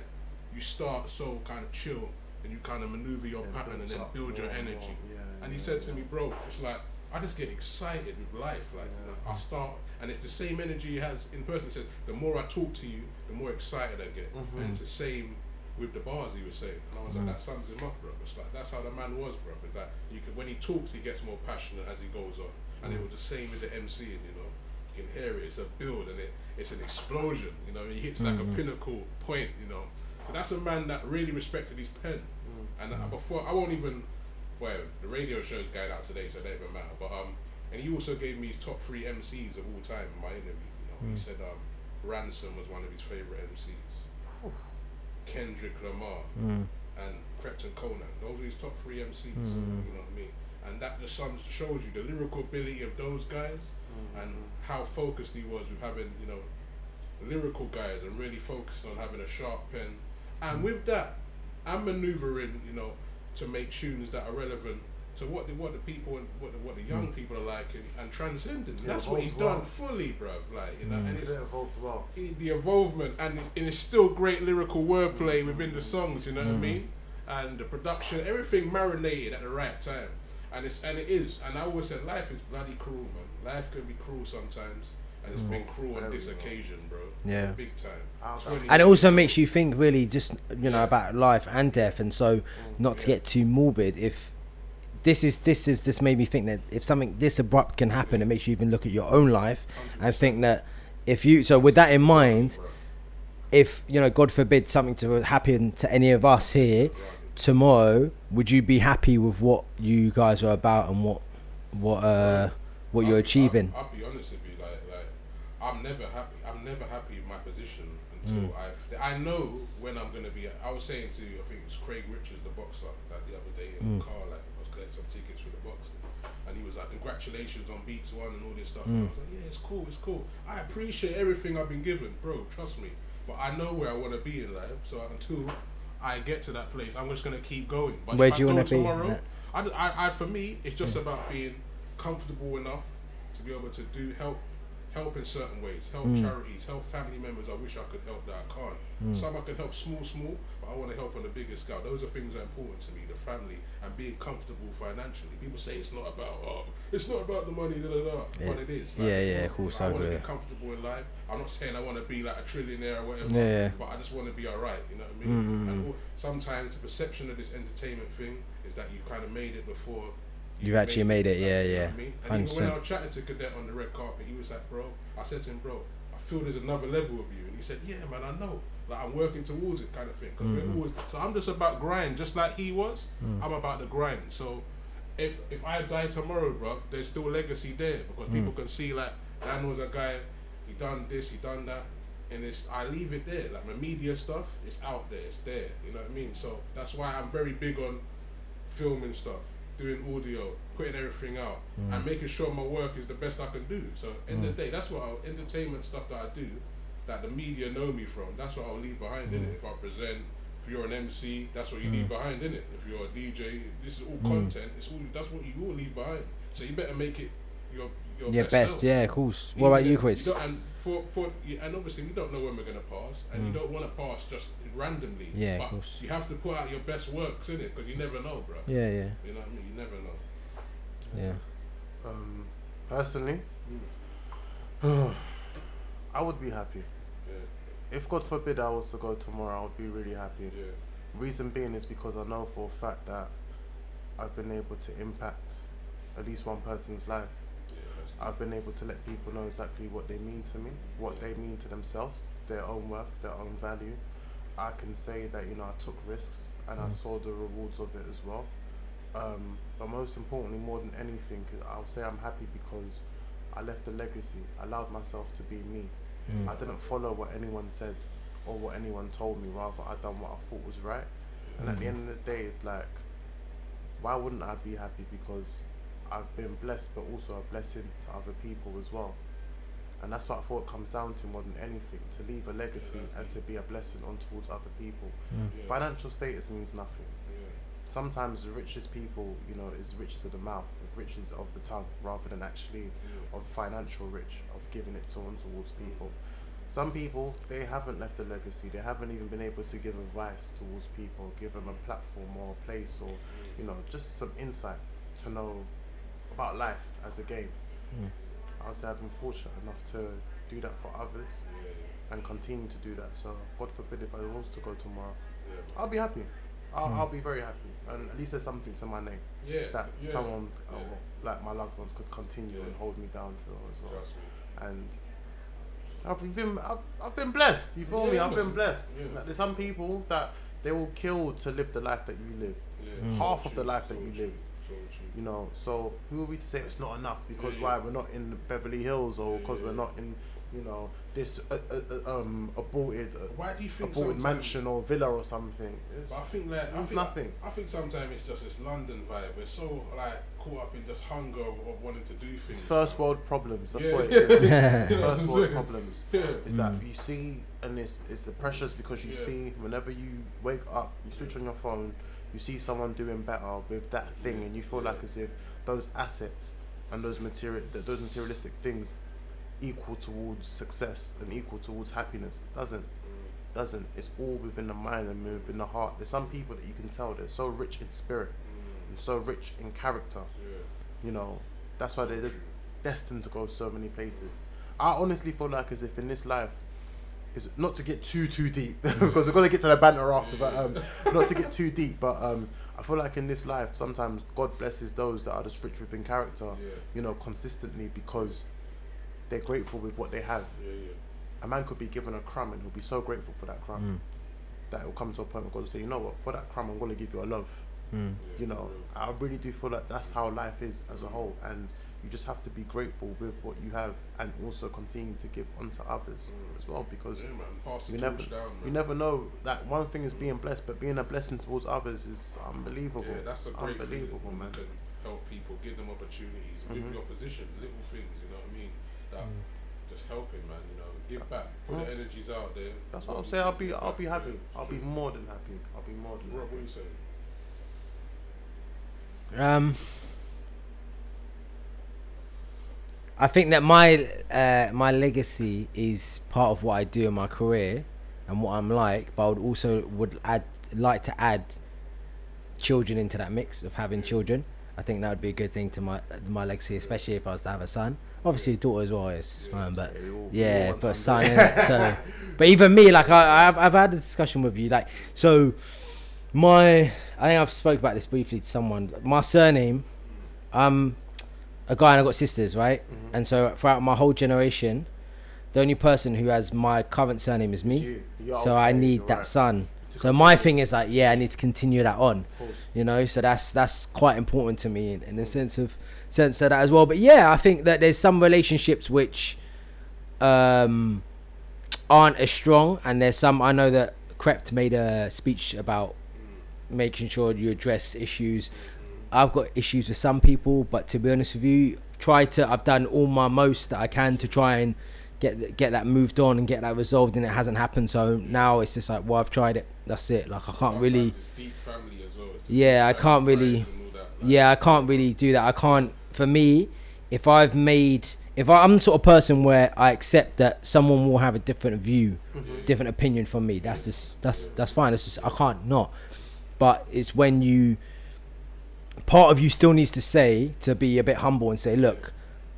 you start so kind of chill and you kind of maneuver your yeah, pattern and then build your more, energy? More. Yeah, and he yeah, said to yeah. me, bro, it's like I just get excited with life. Like yeah. you know, I start, and it's the same energy he has in person. He says, the more I talk to you, the more excited I get. Mm-hmm. And it's the same with the bars he was saying. And I was mm-hmm. like, that sums him up, bro. It's like that's how the man was, bro. That like, you could, when he talks, he gets more passionate as he goes on. And mm-hmm. it was the same with the emceeing, you know. You can hear it. It's a build, and it it's an explosion. You know, he hits like mm-hmm. a pinnacle point. You know, so that's a man that really respected his pen. Mm-hmm. And before, I won't even. Well, the radio show's going out today, so it don't even matter. But um, and he also gave me his top three M Cs of all time in my interview. You know, mm. he said um, Ransom was one of his favorite M Cs. Kendrick Lamar mm. and Creptali Conan. Those are his top three M Cs. Mm. You know what I mean? And that just sums, shows you the lyrical ability of those guys mm. and how focused he was with having, you know, lyrical guys and really focused on having a sharp pen. And with that, I'm maneuvering, you know, to make tunes that are relevant to what the what the people and what the, what the young mm. people are like and, and transcending. That's what he's done well. fully, bruv. Like you know, mm. and it's evolved well. It, the evolvement and, it, and it's still great lyrical wordplay mm. within the songs. You know mm. what I mean? And the production, everything marinated at the right time. And it's and it is. And I always said, life is bloody cruel, man. Life can be cruel sometimes. And it's mm. been cruel on this occasion, bro. Yeah. Big time. And it also makes you think, really, just, you know, yeah. about life and death. And so, not to yeah. get too morbid, if this is, this is, this made me think that if something this abrupt can happen, yeah. it makes you even look at your own life one hundred percent. And think that if you, so with that in mind, if, you know, God forbid something to happen to any of us here tomorrow, would you be happy with what you guys are about and what, what, uh, what I'll you're be, achieving? I'll, I'll be honest with you. I'm never happy. I'm never happy in my position until mm. I've... I know when I'm going to be... I was saying to, I think it was Craig Richards, the boxer, like the other day in mm. the car, like, I was collecting some tickets for the boxing. And he was like, congratulations on Beats One and all this stuff. Mm. And I was like, yeah, it's cool, it's cool. I appreciate everything I've been given, bro, trust me. But I know where I want to be in life, so until I get to that place, I'm just going to keep going. But where do you want to be? Tomorrow, I, I, I, for me, it's just mm. about being comfortable enough to be able to do help Help in certain ways, help mm. charities, help family members I wish I could help that I can't. Mm. Some I can help small, small, but I want to help on a bigger scale. Those are things that are important to me, the family and being comfortable financially. People say it's not about, oh, it's not about the money, da, da, da. Yeah. But it is. Like, yeah, yeah, cool. I want to be comfortable in life. I'm not saying I want to be like a trillionaire or whatever, yeah. but I just want to be all right, you know what I mean? Mm-hmm. And sometimes the perception of this entertainment thing is that you kind of made it before You've you actually made it, made it yeah, yeah. You know what I mean? And even when I was chatting to Cadet on the red carpet, he was like, bro, I said to him, bro, I feel there's another level of you. And he said, yeah, man, I know. Like, I'm working towards it kind of thing. Cause mm. we're always, so I'm just about grind, just like he was. Mm. I'm about the grind. So if if I die tomorrow, bro, there's still legacy there because mm. people can see, like, Dan was a guy, he done this, he done that. And it's I leave it there. Like, my media stuff, it's out there, it's there. You know what I mean? So that's why I'm very big on filming stuff, doing audio, putting everything out, mm. and making sure my work is the best I can do. So, end mm. of the day, that's what I'll, entertainment stuff that I do, that the media know me from, that's what I'll leave behind mm. in it. If I present, if you're an M C, that's what you mm. leave behind in it. If you're a D J, this is all mm. content. It's all that's what you all leave behind. So you better make it your your yeah, best. best self. Yeah, of course. What Even about you, Chris? You and for for and obviously we don't know when we're gonna pass, and mm. you don't want to pass just randomly. Yeah, but of course. You have to put out your best works in it because you never know, bro. Yeah, yeah. You know what I mean? You never know. Yeah. Um, personally, mm. I would be happy. Yeah. If God forbid I was to go tomorrow, I would be really happy. Yeah. Reason being is because I know for a fact that I've been able to impact at least one person's life. Yeah, I've been able to let people know exactly what they mean to me, what yeah. they mean to themselves, their own worth, their own value. I can say that, you know, I took risks and mm. I saw the rewards of it as well. Um, but most importantly, more than anything, I'll say I'm happy because I left a legacy. I allowed myself to be me. Mm. I didn't follow what anyone said or what anyone told me. Rather, I done what I thought was right. And mm. at the end of the day, it's like, why wouldn't I be happy? Because I've been blessed, but also a blessing to other people as well. And that's what I thought it comes down to more than anything, to leave a legacy yeah, and to be a blessing on towards other people. Yeah. Yeah. Financial status means nothing. Yeah. Sometimes the richest people, you know, is riches of the mouth, the riches of the tongue, rather than actually yeah. of financial rich, of giving it to on towards people. Some people, they haven't left a legacy. They haven't even been able to give advice towards people, give them a platform or a place or, you know, just some insight to know about life as a game. Yeah. I would say I've been fortunate enough to do that for others and continue to do that. So God forbid if I was to go tomorrow, yeah. I'll be happy. I'll, mm. I'll be very happy. And at least there's something to my name yeah. that yeah. someone yeah. Or, like my loved ones could continue yeah. and hold me down to as well. Trust me. And I've been I've, I've been blessed. You feel yeah, me? I've been blessed. Yeah. Like, there's some people that they will kill to live the life that you lived. Yeah. Mm. Half so of the life so that you true. lived. You know, so who are we to say it's not enough because yeah, why we're not in Beverly Hills or because yeah, yeah. we're not in, you know, this uh, uh, um aborted uh, why do you think aborted mansion or villa or something? It's, but I think like I think, nothing. I think sometimes it's just this London vibe. We're so like caught up in just hunger of wanting to do things. It's first world problems. That's yeah. what it is. Yeah. It's first world problems. Yeah. It's mm. that you see, and it's it's the pressures because you yeah. see whenever you wake up, you switch yeah. on your phone. You see someone doing better with that thing, and you feel like as if those assets and those material, that those materialistic things, equal towards success and equal towards happiness. It doesn't, doesn't. It's all within the mind and within the heart. There's some people that you can tell they're so rich in spirit and so rich in character. You know, that's why they're just destined to go so many places. I honestly feel like as if in this life. Is not to get too too deep because we're gonna get to the banter after, but um, not to get too deep. But um, I feel like in this life, sometimes God blesses those that are just rich within character, yeah. you know, consistently because they're grateful with what they have. Yeah, yeah. A man could be given a crumb and he'll be so grateful for that crumb mm. that it'll come to a point where God will say, you know what, for that crumb I'm gonna give you a love. Mm. Yeah, you know, I really do feel like that's how life is as a whole, and you just have to be grateful with what you have and also continue to give onto others mm. as well because yeah, you never down, you never know that one thing is being blessed, but being a blessing towards others is unbelievable. Yeah, that's a great unbelievable thing, man. You can help people, give them opportunities mm-hmm. with your position, little things, you know what I mean? That mm. just helping, man, you know, give back, put yeah. the energies out there. That's what I'm saying. I'll be, I'll be happy. Yeah. I'll be more than happy. I'll be more than. Rob, happy. What are you saying? Um. I think that my uh, my legacy is part of what I do in my career and what I'm like, but I would also would add like to add children into that mix of having children. I think that would be a good thing to my my legacy, especially if I was to have a son. Obviously, a daughter as well is fine, but yeah, but a son. So, but even me, like I I've, I've had a discussion with you, like so. My I think I've spoke about this briefly to someone. My surname, um. a guy and I got sisters, right? Mm-hmm. And so throughout my whole generation, the only person who has my current surname is me. You. So okay, I need that right. son. So my thing is like, yeah, I need to continue that on, you know? So that's that's quite important to me in, in the sense of sense of that as well. But yeah, I think that there's some relationships which um, aren't as strong. And there's some, I know that Krept made a speech about making sure you address issues. I've got issues with some people, but to be honest with you, try to. I've done all my most that I can to try and get get that moved on and get that resolved, and it hasn't happened. So now it's just like, well, I've tried it. That's it. Like I can't really. Deep family as well. Yeah, I can't really. Yeah, I can't really do that. I can't. For me, if I've made, if I, I'm the sort of person where I accept that someone will have a different view, mm-hmm. different opinion from me. That's just that's that's fine. That's just I can't not. But it's when you. Part of you still needs to say, to be a bit humble and say, look,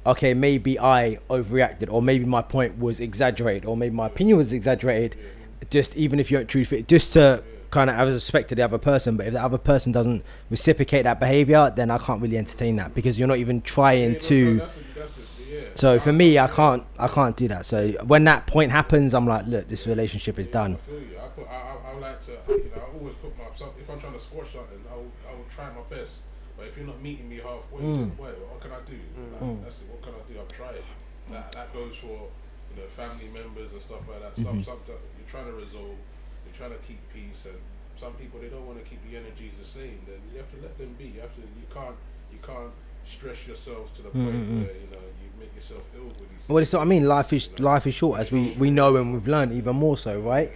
okay, maybe I overreacted, or maybe my point was exaggerated, or maybe my opinion was exaggerated, just even if you don't choose for it, just to kind of have respect to the other person. But if the other person doesn't reciprocate that behavior, then I can't really entertain that because you're not even trying yeah, to. No, that's a, that's a, yeah. So for me, I can't, I can't do that. So when that point happens, I'm like, look, this relationship is yeah, done. I feel you. I, put, I, I, I like to, you know, I always put myself, if I'm trying to squash something, I will, I will try my best. But if you're not meeting me halfway, mm. well, what can I do? Like, mm. That's it. What can I do? I've tried. That that goes for, you know, family members and stuff like that. Some mm-hmm. some you're trying to resolve. You're trying to keep peace, and some people, they don't want to keep the energies the same. Then you have to let them be. You have to. You can't. You can't stress yourself to the point mm-hmm. where, you know, you make yourself ill with these things. Well, it's what I mean. Life is you know? life is short, as we, we know and we've learned even more so, right?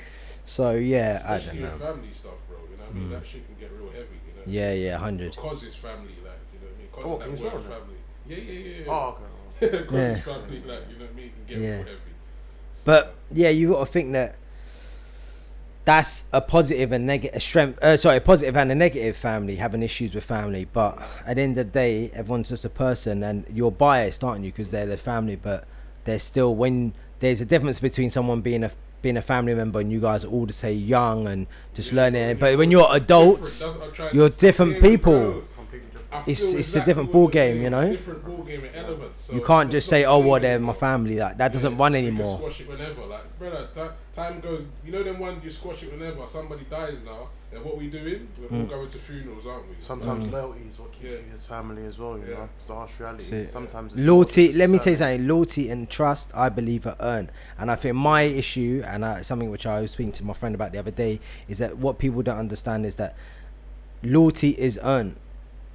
So yeah, especially I don't know. Your family stuff, bro. You know what I mean? Mm. That shit can get real heavy. You know? Yeah, yeah, hundred. Because it's family, like, you know what I mean. Because oh, that word well, family. Yeah, yeah, yeah. yeah. Oh, okay. Because yeah. it's family, like, you know what I mean. It can get yeah. real heavy. So, but yeah, you got to think that. That's a positive and negative strength. Uh, sorry, a positive and a negative. Family having issues with family, but at the end of the day, everyone's just a person, and you're biased, aren't you? Because they're their family, but they're still. When there's a difference between someone being a being a family member and you guys are all to say young and just yeah, learning, yeah, but when you're adults, different. you're different people. It's it's exactly a different ball game, you know. Different ball game elements. So you can't just say, "Oh, well, they're my family." Like that doesn't yeah, run anymore. You can squash it whenever, like brother. T- time goes. You know them ones you squash it whenever somebody dies now. And what we doing? We're mm. all going to funerals, aren't we? Sometimes mm. loyalty is what keeps yeah. you as family as well. You yeah. know, it's the harsh reality. See, Sometimes yeah. loyalty. Let me tell you something. Loyalty and trust, I believe, are earned. And I think my issue, and I, something which I was speaking to my friend about the other day, is that what people don't understand is that loyalty is earned.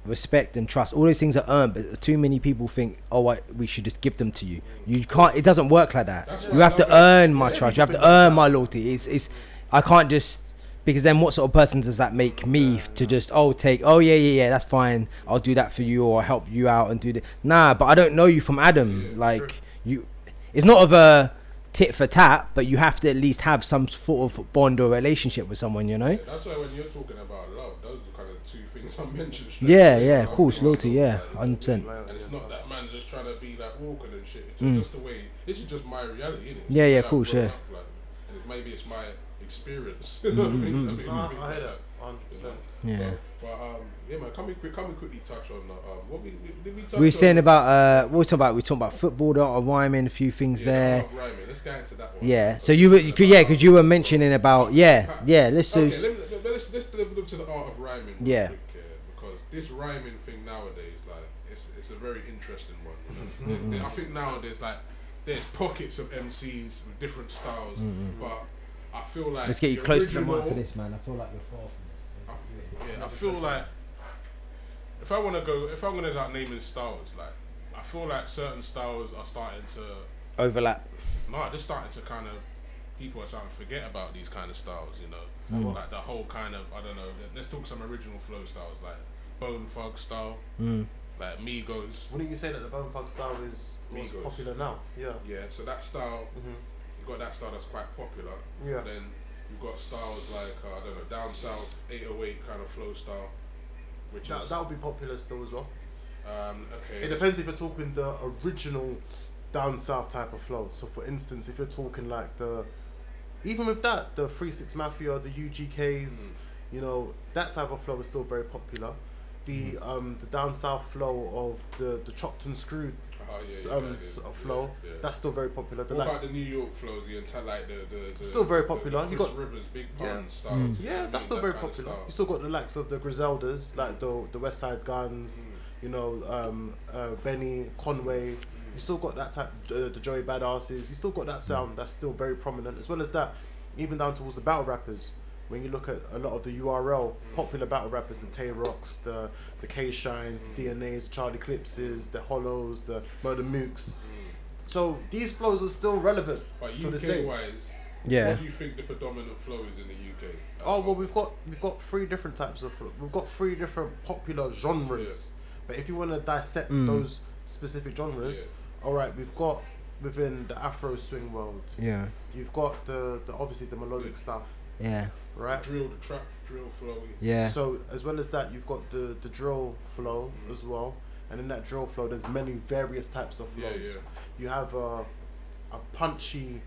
Respect and trust, all those things are earned, but too many people think, oh, I, we should just give them to you. You can't, it doesn't work like that. That's you have to earn my trust, you have to earn my loyalty. It's, it's, I can't just, because then what sort of person does that make me to just, oh, take, oh, yeah, yeah, yeah, that's fine, I'll do that for you or I'll help you out and do this. Nah, but I don't know you from Adam. Yeah, like, true. you, it's not of a tit for tat, but you have to at least have some sort of bond or relationship with someone, you know? Yeah, that's why when you're talking about love, those are kind of two things I mentioned. Yeah, yeah, of course, loyalty, yeah, one hundred percent. And it's not that man just trying to be like walking and shit, it's just, mm. just the way, this is just my reality, innit? Yeah, yeah, of course, yeah. Up, like, and it, maybe it's my experience, you know what I mean? I mean, I hear that, one hundred percent. You know? Yeah. So, but um, yeah, man, can we, can we quickly touch on uh, um, what we, we, did we touch on? We were saying about, uh, what we talking about? We talking about football, or rhyming, a few things yeah, there. Yeah, rhyming. Let's get into that one. Yeah, so you were, you could, yeah, because you were mentioning about, yeah, yeah, let's do. Okay, s- let me, let's, let's deliver to the art of rhyming. Yeah. Quick, uh, because this rhyming thing nowadays, like, it's it's a very interesting one. You know? mm-hmm. there, there, I think nowadays, like, there's pockets of M Cs with different styles, mm-hmm. but I feel like. Let's get you close original, to the mic for this, man. I feel like you're far from Yeah, I feel like if I want to go, if I'm going to start naming styles, like I feel like certain styles are starting to overlap. No, they're starting to kind of, people are starting to forget about these kind of styles, you know, mm. like the whole kind of, I don't know. Let's talk some original flow styles, like Bone Thug style, mm. like Migos. Wouldn't you say that the Bone Thug style is what's popular now? Yeah. Yeah. So that style, mm-hmm. you've got that style that's quite popular. Yeah. Then. You've got styles like, uh, I don't know, down south, eight oh eight kind of flow style. Which that, is... That'll be popular still as well. Um, okay. It depends if you're talking the original down south type of flow. So for instance, if you're talking like the, even with that, the three six Mafia, the U G Ks, mm. you know, that type of flow is still very popular. The mm. um, the down south flow of the, the chopped and screwed. Oh, yeah, um, yeah, flow yeah, yeah. That's still very popular. The what likes. About the New York flows? The entire like the, the, the still very popular. The, the Chris you got Rivers, Big Pun yeah. styles. Mm. Yeah, that's I mean, still that very popular. You still got the likes of the Griseldas, like the the West Side Guns. Mm. You know, um, uh, Benny Conway. Mm. You still got that type. Uh, the Joey Badasses. You still got that sound. Mm. That's still very prominent. As well as that, even down towards the battle rappers. When you look at a lot of the U R L, mm. popular battle rappers, the Tay Rocks, the the K-Shines, mm. the D N As, Charlie Clipses, the Hollows, the Murder Mooks. Mm. So these flows are still relevant but to U K this day. Wise, yeah. What do you think the predominant flow is in the U K? Oh well, we've got we've got three different types of flow. We've got three different popular genres. Yeah. But if you want to dissect mm. those specific genres, yeah. all right, we've got within the Afro swing world. Yeah. You've got the, the obviously the melodic yeah. stuff. Yeah. Right. The drill, the trap, drill flow. Yeah. So as well as that, you've got the, the drill flow mm. as well, and in that drill flow, there's many various types of flows. Yeah, yeah. You have a a punchy,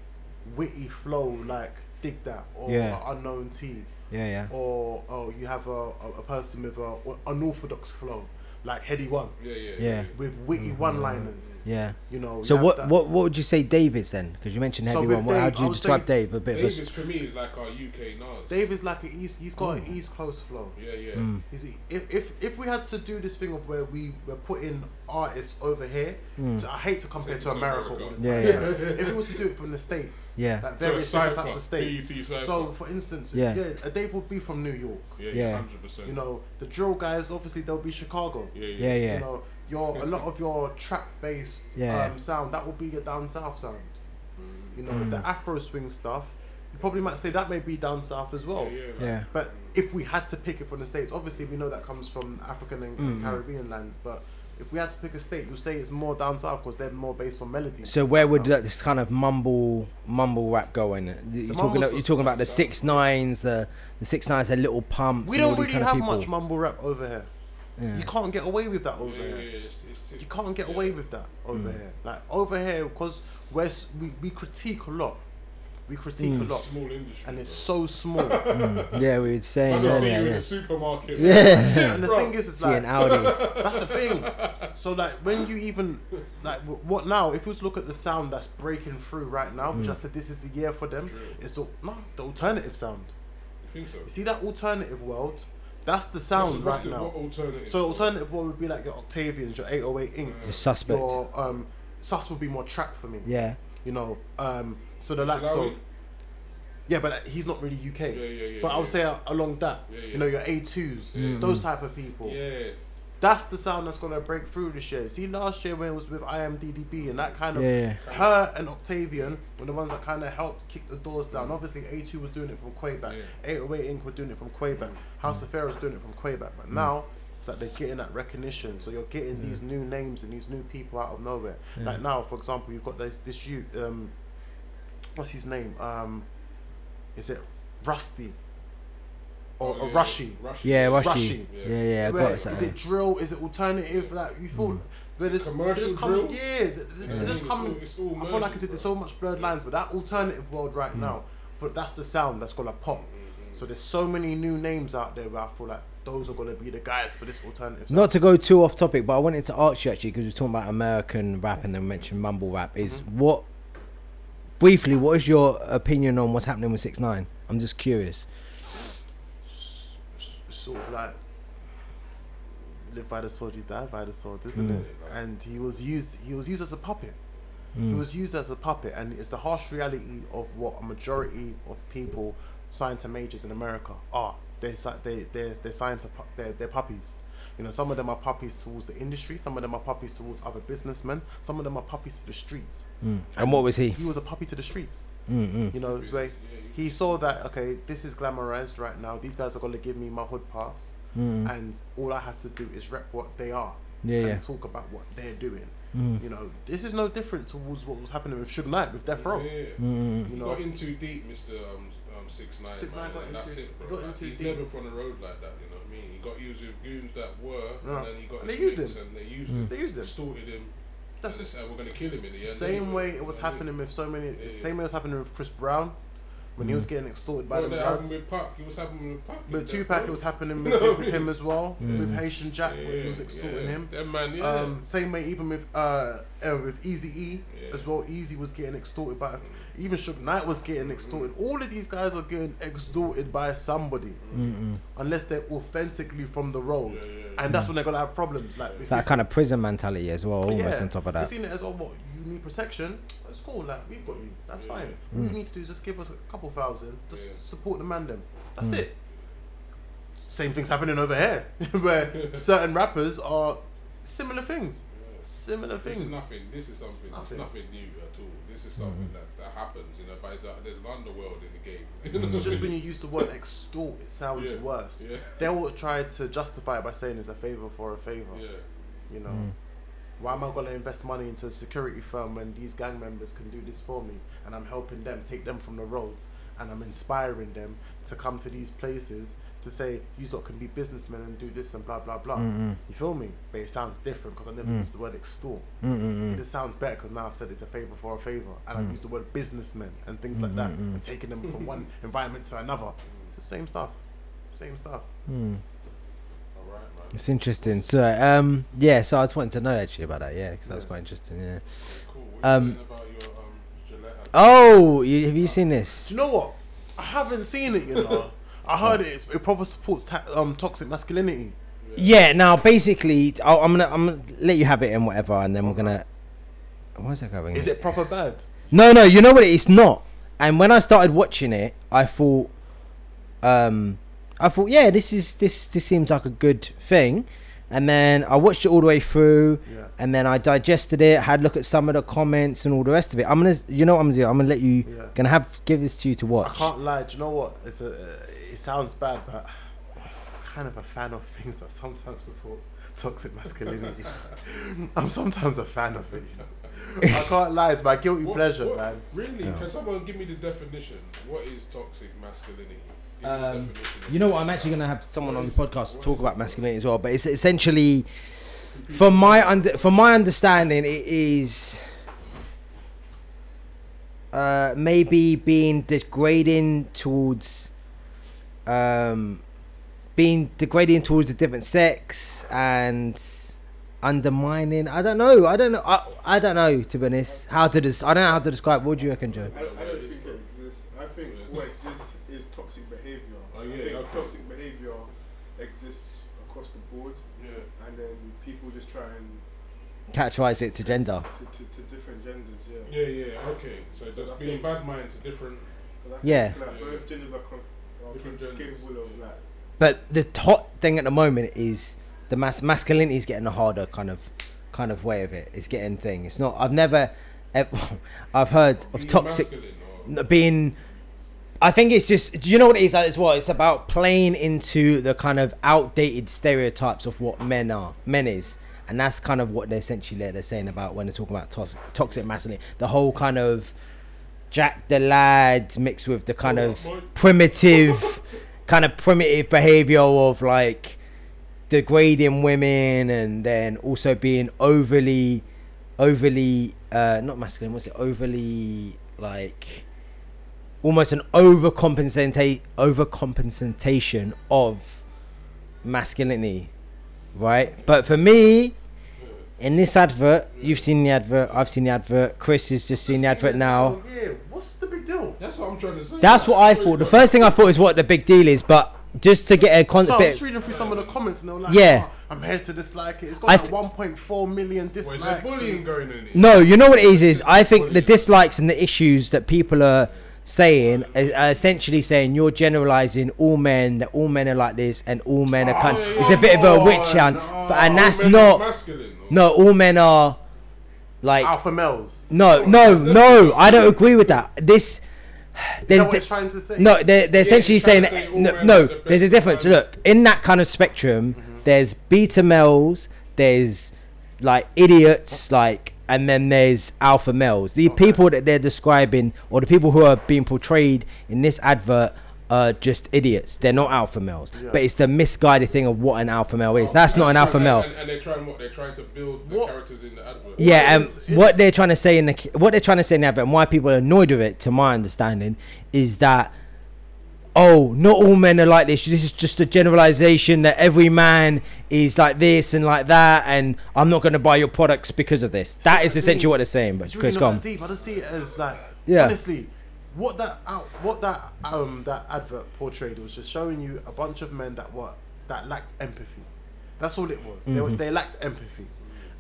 witty flow like Dig That or yeah. Unknown T. Yeah, yeah. Or oh, you have a a, a person with a, an unorthodox flow. like heady one. Yeah, yeah, yeah. yeah. With witty mm-hmm. one-liners. Yeah. You know. So you what, what what would you say Dave is then? Because you mentioned heady so one. Dave, how do you describe Dave? A bit. Dave is for me is like our U K Nas. Dave is like an East. He's got mm. an East Coast flow. Yeah, yeah. Mm. He's, if if if we had to do this thing of where we were putting artists over here, mm. to, I hate to compare to America. America all the time. Yeah, yeah. yeah. If we was to do it from the States, yeah, like various different types of states. So for instance, yeah, a Dave would be from New York. Yeah, hundred percent. You know, the drill guys obviously they'll be Chicago. Yeah, yeah. yeah, yeah. You know, your a lot of your trap based yeah. um, sound that will be your down south sound. Mm. You know, mm. the Afro swing stuff. You probably might say that may be down south as well. Yeah, yeah, yeah. But if we had to pick it from the States, obviously we know that comes from African and mm. Caribbean land. But if we had to pick a state, you'll say it's more down south because they're more based on melody. So where would like, this kind of mumble mumble rap go in? You're talking about, you're talking about the six nines, the the six nines, the Little Pumps. We don't really have much mumble rap over here. Yeah. You can't get away with that over yeah, here. Yeah, yeah, it's, it's too, you can't get yeah. away with that over mm. here. Like over here, because we we critique a lot. We critique mm. a lot, small industry, and it's so small. Mm. Yeah, we would say. I yeah, see yeah, you yeah. in the supermarket. Yeah, yeah. And the thing is, it's like that's the thing. So like, when you even like what now? If you look at the sound that's breaking through right now, mm. which I said this is the year for them. True. It's the no the alternative sound. You think so? You see that alternative world. That's the sound that's right now. Alternative so alternative world would be like your Octavians, your eight oh eight Inks. The Suspect. Your, um, Sus would be more track for me. Yeah. You know, um, so the likes of... Yeah, but like, he's not really U K. Yeah, yeah, yeah. But yeah. I would say uh, along that, yeah, yeah. you know, your A twos, yeah. those type of people. Yeah. That's the sound that's going to break through this year. See, last year when it was with I M D D B and that kind of... Yeah. Her and Octavian were the ones that kind of helped kick the doors down. Mm. Obviously, A two was doing it from Quayback. Yeah. eight oh eight Incorporated were doing it from Quayback. Mm. House mm. of Pharaoh was doing it from Quayback. But mm. now, it's like they're getting that recognition. So you're getting yeah. these new names and these new people out of nowhere. Yeah. Like now, for example, you've got this, this youth... Um, what's his name? Um, is it Rusty? Or, or yeah, Rushy. Rushy. Yeah, Rushy. Rushy. Yeah, yeah. yeah Where, got it, is it drill? Is it alternative? Like, you feel... Mm. But it's, commercial it's coming, drill? Yeah. yeah. It's coming, it's all merging, I feel like I said, there's so much blurred lines, but that alternative world right mm. now, but that's the sound that's going to pop. Mm-hmm. So there's so many new names out there where I feel like those are going to be the guys for this alternative sound. Not to go too off topic, but I wanted to ask you, actually, because we were talking about American rap and then we mentioned mumble rap, is mm-hmm. what... Briefly, what is your opinion on what's happening with six nine? I'm just curious. Sort of like live by the sword, you die by the sword, isn't mm. it? And he was used he was used as a puppet. Mm. He was used as a puppet, and it's the harsh reality of what a majority of people signed to majors in America are. They they they they're signed to they're, they're puppies. You know, some of them are puppies towards the industry, some of them are puppies towards other businessmen, some of them are puppies to the streets. Mm. And, and what was he? He was a puppy to the streets. Mm-hmm. You know, it's where he saw that, okay, this is glamorized right now. These guys are going to give me my hood pass. Mm. And all I have to do is rep what they are yeah, and yeah. talk about what they're doing. Mm. You know, this is no different towards what was happening with Suge Knight, with Death Row. Yeah, yeah. Mm. You know? Got in too deep, Mister Um, um, six nine. six nine man, got and that's it, bro. Got like, he's deep. Never from the road like that, you know what I mean? He got used with goons that were, no. and then he got and they used him. And they used mm. him. They used him. Distorted him. That's just, and we're going to kill him in the end. Same anyway. way it was happening with so many. Yeah, same yeah. way it was happening with Chris Brown when mm. he was getting extorted by well, the guards. It was happening with Pac. With Tupac, it was happening with, with him as well. Mm. With Haitian Jack, yeah, where he was extorting yeah. him. That man, yeah. um, same way, even with uh, uh, with Eazy-E yeah. as well. Eazy was getting extorted by. Even Suge Knight was getting extorted. Mm. All of these guys are getting extorted by somebody, mm-mm. unless they're authentically from the road. Yeah, yeah. And that's when they're gonna have problems. Like it's that kind of prison mentality as well, almost yeah. on top of that. They've seen it as, oh, what, you need protection? It's cool, like we've got you. That's yeah. fine. Mm. What you need to do is just give us a couple thousand, just yeah. support the man them. That's mm. it. Same thing's happening over here, where certain rappers are similar things. Yeah. Similar this things. Is nothing. This is something. Nothing. It's nothing new at all. This is something mm. that, that happens, you know. But it's, uh, there's an underworld in the game. It's just when you use the word extort, it sounds yeah. worse. Yeah. They will try to justify it by saying it's a favor for a favor. Yeah. You know, mm. why am I gonna invest money into a security firm when these gang members can do this for me, and I'm helping them take them from the roads, and I'm inspiring them to come to these places to say, you lot can be businessmen and do this and blah, blah, blah. Mm-hmm. You feel me? But it sounds different because I never mm. used the word extort. Mm-hmm. It just sounds better because now I've said it's a favor for a favor. And mm. I've used the word businessmen and things mm-hmm. like that mm-hmm. and taking them from one environment to another. It's the same stuff. Same stuff. Mm. All right, man. It's interesting. So um, yeah, so I was wanting to know actually about that. Yeah, because that's yeah. quite interesting. Yeah. Cool. What um, you about your, um, Gillette? Oh, you, have you seen this? Do you know what? I haven't seen it. You know, I heard it. It probably supports ta- um, toxic masculinity. Yeah. yeah now, basically, I'll, I'm gonna I'm gonna let you have it and whatever, and then okay. we're gonna. Why is that going? Is it proper bad? No, no. You know what? It's not. And when I started watching it, I thought, um, I thought, yeah, this is this this seems like a good thing. And then I watched it all the way through, yeah. and then I digested it, had a look at some of the comments and all the rest of it. I'm gonna, you know, what I'm gonna do. I'm gonna let you, yeah. gonna have give this to you to watch. I can't lie. Do you know what? It's a. It sounds bad, but I'm kind of a fan of things that sometimes support toxic masculinity. I'm sometimes a fan of it. You know? I can't lie, it's my guilty what, pleasure, what, man. Really? Yeah. Can someone give me the definition? What is toxic masculinity? Um, you know what? I'm actually going to have someone what on the podcast to talk about masculinity as well. But it's essentially, from my under, from my understanding, it is uh, maybe being degrading towards, um, being degrading towards a different sex and. Undermining. I don't know. I don't know. I, I don't know. To be honest, how to des- I don't know how to describe. What do you reckon, Joe? I, I don't think it exists. I think what exists is toxic behaviour. Oh, yeah, I think okay. toxic behaviour exists across the board. Yeah. And then people just try and categorise it to gender. To, to, to different genders. Yeah. Yeah. Yeah. Okay. So just being bad mind to different. Yeah. Like yeah. both genders are different genders. Of, like, but the hot thing at the moment is. The mas- masculinity is getting a harder kind of, kind of way of it. It's getting thing. It's not. I've never, ever, I've heard of being toxic being. I think it's just. Do you know what it is? As well, it's about playing into the kind of outdated stereotypes of what men are. Men is, and that's kind of what they're essentially they're saying about when they're talking about tos- toxic masculinity. The whole kind of Jack the Lad mixed with the kind oh, of boy. primitive, kind of primitive behavior of like. Degrading women and then also being overly overly uh not masculine what's it overly like almost an overcompensate overcompensation of masculinity, right? But for me in this advert, you've seen the advert, I've seen the advert, Chris has just seen the advert now. Yeah, what's the big deal? That's what I'm trying to say. That's what I thought. The first thing I thought is what the big deal is, but just to get a concept. So I was reading through some of the comments and they were like, yeah. oh, I'm here to dislike it. It's got like th- one point four million dislikes. Well, is there bullying going on in it? No, you know what it is, is I think the dislikes and the issues that people are saying are essentially saying you're generalising all men, that all men are like this and all men are kind of, oh, it's a bit of a witch hunt. No, but, and that's not, masculine, no, all men are like. Alpha males. No, no, no, I don't agree with that. This. There's what trying to say? No, they're, they're yeah, essentially saying that, say no, no the there's a difference. Man. Look, in that kind of spectrum, mm-hmm. there's beta males, there's like idiots, like, and then there's alpha males. The okay. people that they're describing, or the people who are being portrayed in this advert, are just idiots. They're not alpha males, yeah. but it's the misguided thing of what an alpha male is. Oh, That's not an alpha and, male. And, and they're trying what they're trying to build the what? characters in the advert. Yeah, and um, what they're trying to say in the what they're trying to say in the advert, and why people are annoyed with it, to my understanding, is that oh, not all men are like this. This is just a generalization that every man is like this and like that, and I'm not going to buy your products because of this. It's that is essentially deep. what they're saying. But it's really Chris, not that deep. I just see it as like yeah. honestly. What that out, what that um that advert portrayed was just showing you a bunch of men that were that lacked empathy. That's all it was. Mm-hmm. They were, they lacked empathy,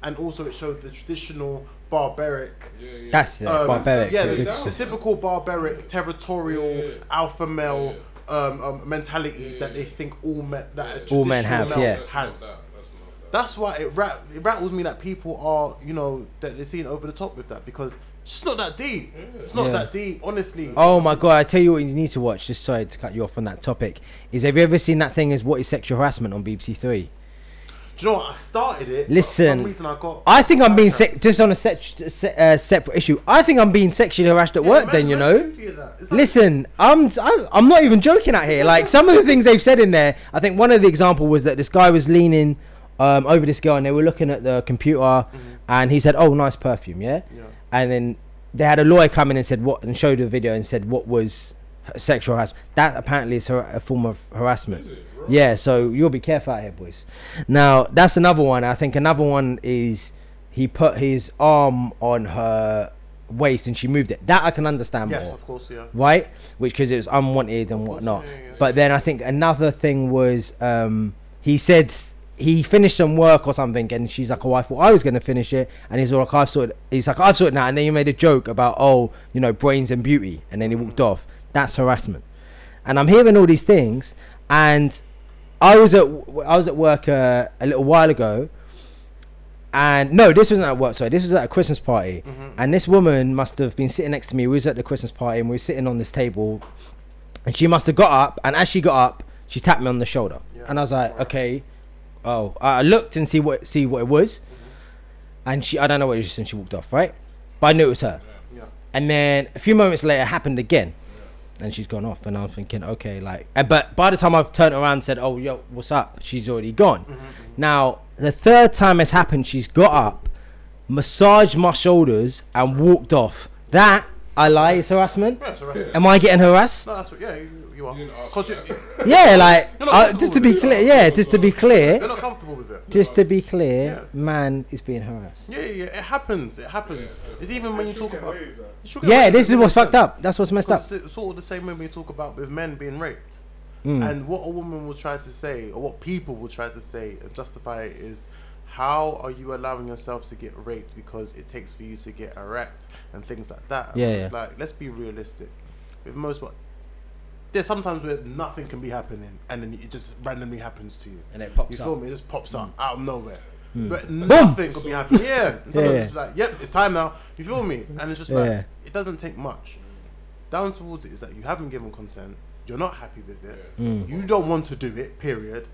and also it showed the traditional barbaric. Yeah, yeah. That's it. Um, barbaric. Yeah, the, the typical barbaric, territorial, yeah, yeah. alpha male yeah, yeah. Um, um mentality yeah, yeah. that they think all men that yeah, all men have yeah has. That's, that. That's, that. That's why it rat it rattles me that people are you know that they're seeing over the top with that because. It's not that deep. It's not yeah. that deep, honestly. Oh my god! I tell you what, you need to watch. Just sorry to cut you off on that topic. Is have you ever seen that thing? Is what is sexual harassment on B B C Three? Do you know what? I started it. Listen, for some reason I got. I think I'm being se- just on a se- se- uh, separate issue. I think I'm being sexually harassed at yeah, work. Man, then you know. Like, Listen, I'm I'm not even joking out here. Like some of the things they've said in there. I think one of the example was that this guy was leaning um, over this girl and they were looking at the computer, mm-hmm. and he said, "Oh, nice perfume, yeah." Yeah. And then they had a lawyer come in and said what, and showed the video and said what was sexual harassment. That apparently is har- a form of harassment. Is it? Right. Yeah, so you'll be careful out here, boys. Now, that's another one. I think another one is he put his arm on her waist and she moved it. That I can understand yes, more. Yes, of course, yeah. Right? Which, because it was unwanted and whatnot. Yeah, yeah, but yeah. Then I think another thing was um, he said... he finished some work or something, and she's like, "Oh, I thought I was going to finish it." And he's like, "I've sorted." He's like, "I've sorted now." And then you made a joke about, "Oh, you know, brains and beauty," and then he walked off. That's harassment. And I'm hearing all these things. And I was at I was at work uh, a little while ago, and no, this wasn't at work. Sorry, this was at a Christmas party. Mm-hmm. And this woman must have been sitting next to me. We was at the Christmas party, and we were sitting on this table, and she must have got up. And as she got up, she tapped me on the shoulder, yeah, and I was like, right. "Okay." Oh, I looked and see what see what it was, mm-hmm. and she I don't know what it was, and she walked off, right? But I knew it was her. Yeah. And then a few moments later, it happened again, yeah. and she's gone off. And I'm thinking, okay, like, but by the time I've turned around and said, "Oh, yo, what's up?" she's already gone. Mm-hmm. Now the third time it's happened, she's got up, massaged my shoulders, and walked off. That I lie is harassment. Yeah, harassment. Am I getting harassed? No, that's what, yeah. You, You are. You you, yeah, like uh, just to be clear. Yeah, just to be clear. They're not comfortable with it. Just to be clear, yeah. Man is being harassed. Yeah, yeah, it happens. It happens. Yeah. It's even when you talk about. Yeah, this is what's fucked up. That's what's messed up. It's sort of the same when we talk about with men being raped, mm. and what a woman will try to say, or what people will try to say and justify it is, how are you allowing yourself to get raped because it takes for you to get erect and things like that. Yeah, it's yeah. like, let's be realistic. With most what. There's sometimes where nothing can be happening, and then it just randomly happens to you, and it pops. You feel up. me? It just pops up mm. out of nowhere, mm. but nothing could be happening. Yeah, and sometimes yeah. it's like, yep, it's time now. You feel me? And it's just yeah. like it doesn't take much. Down towards it is that you haven't given consent. You're not happy with it. Yeah. Mm. You don't want to do it. Period.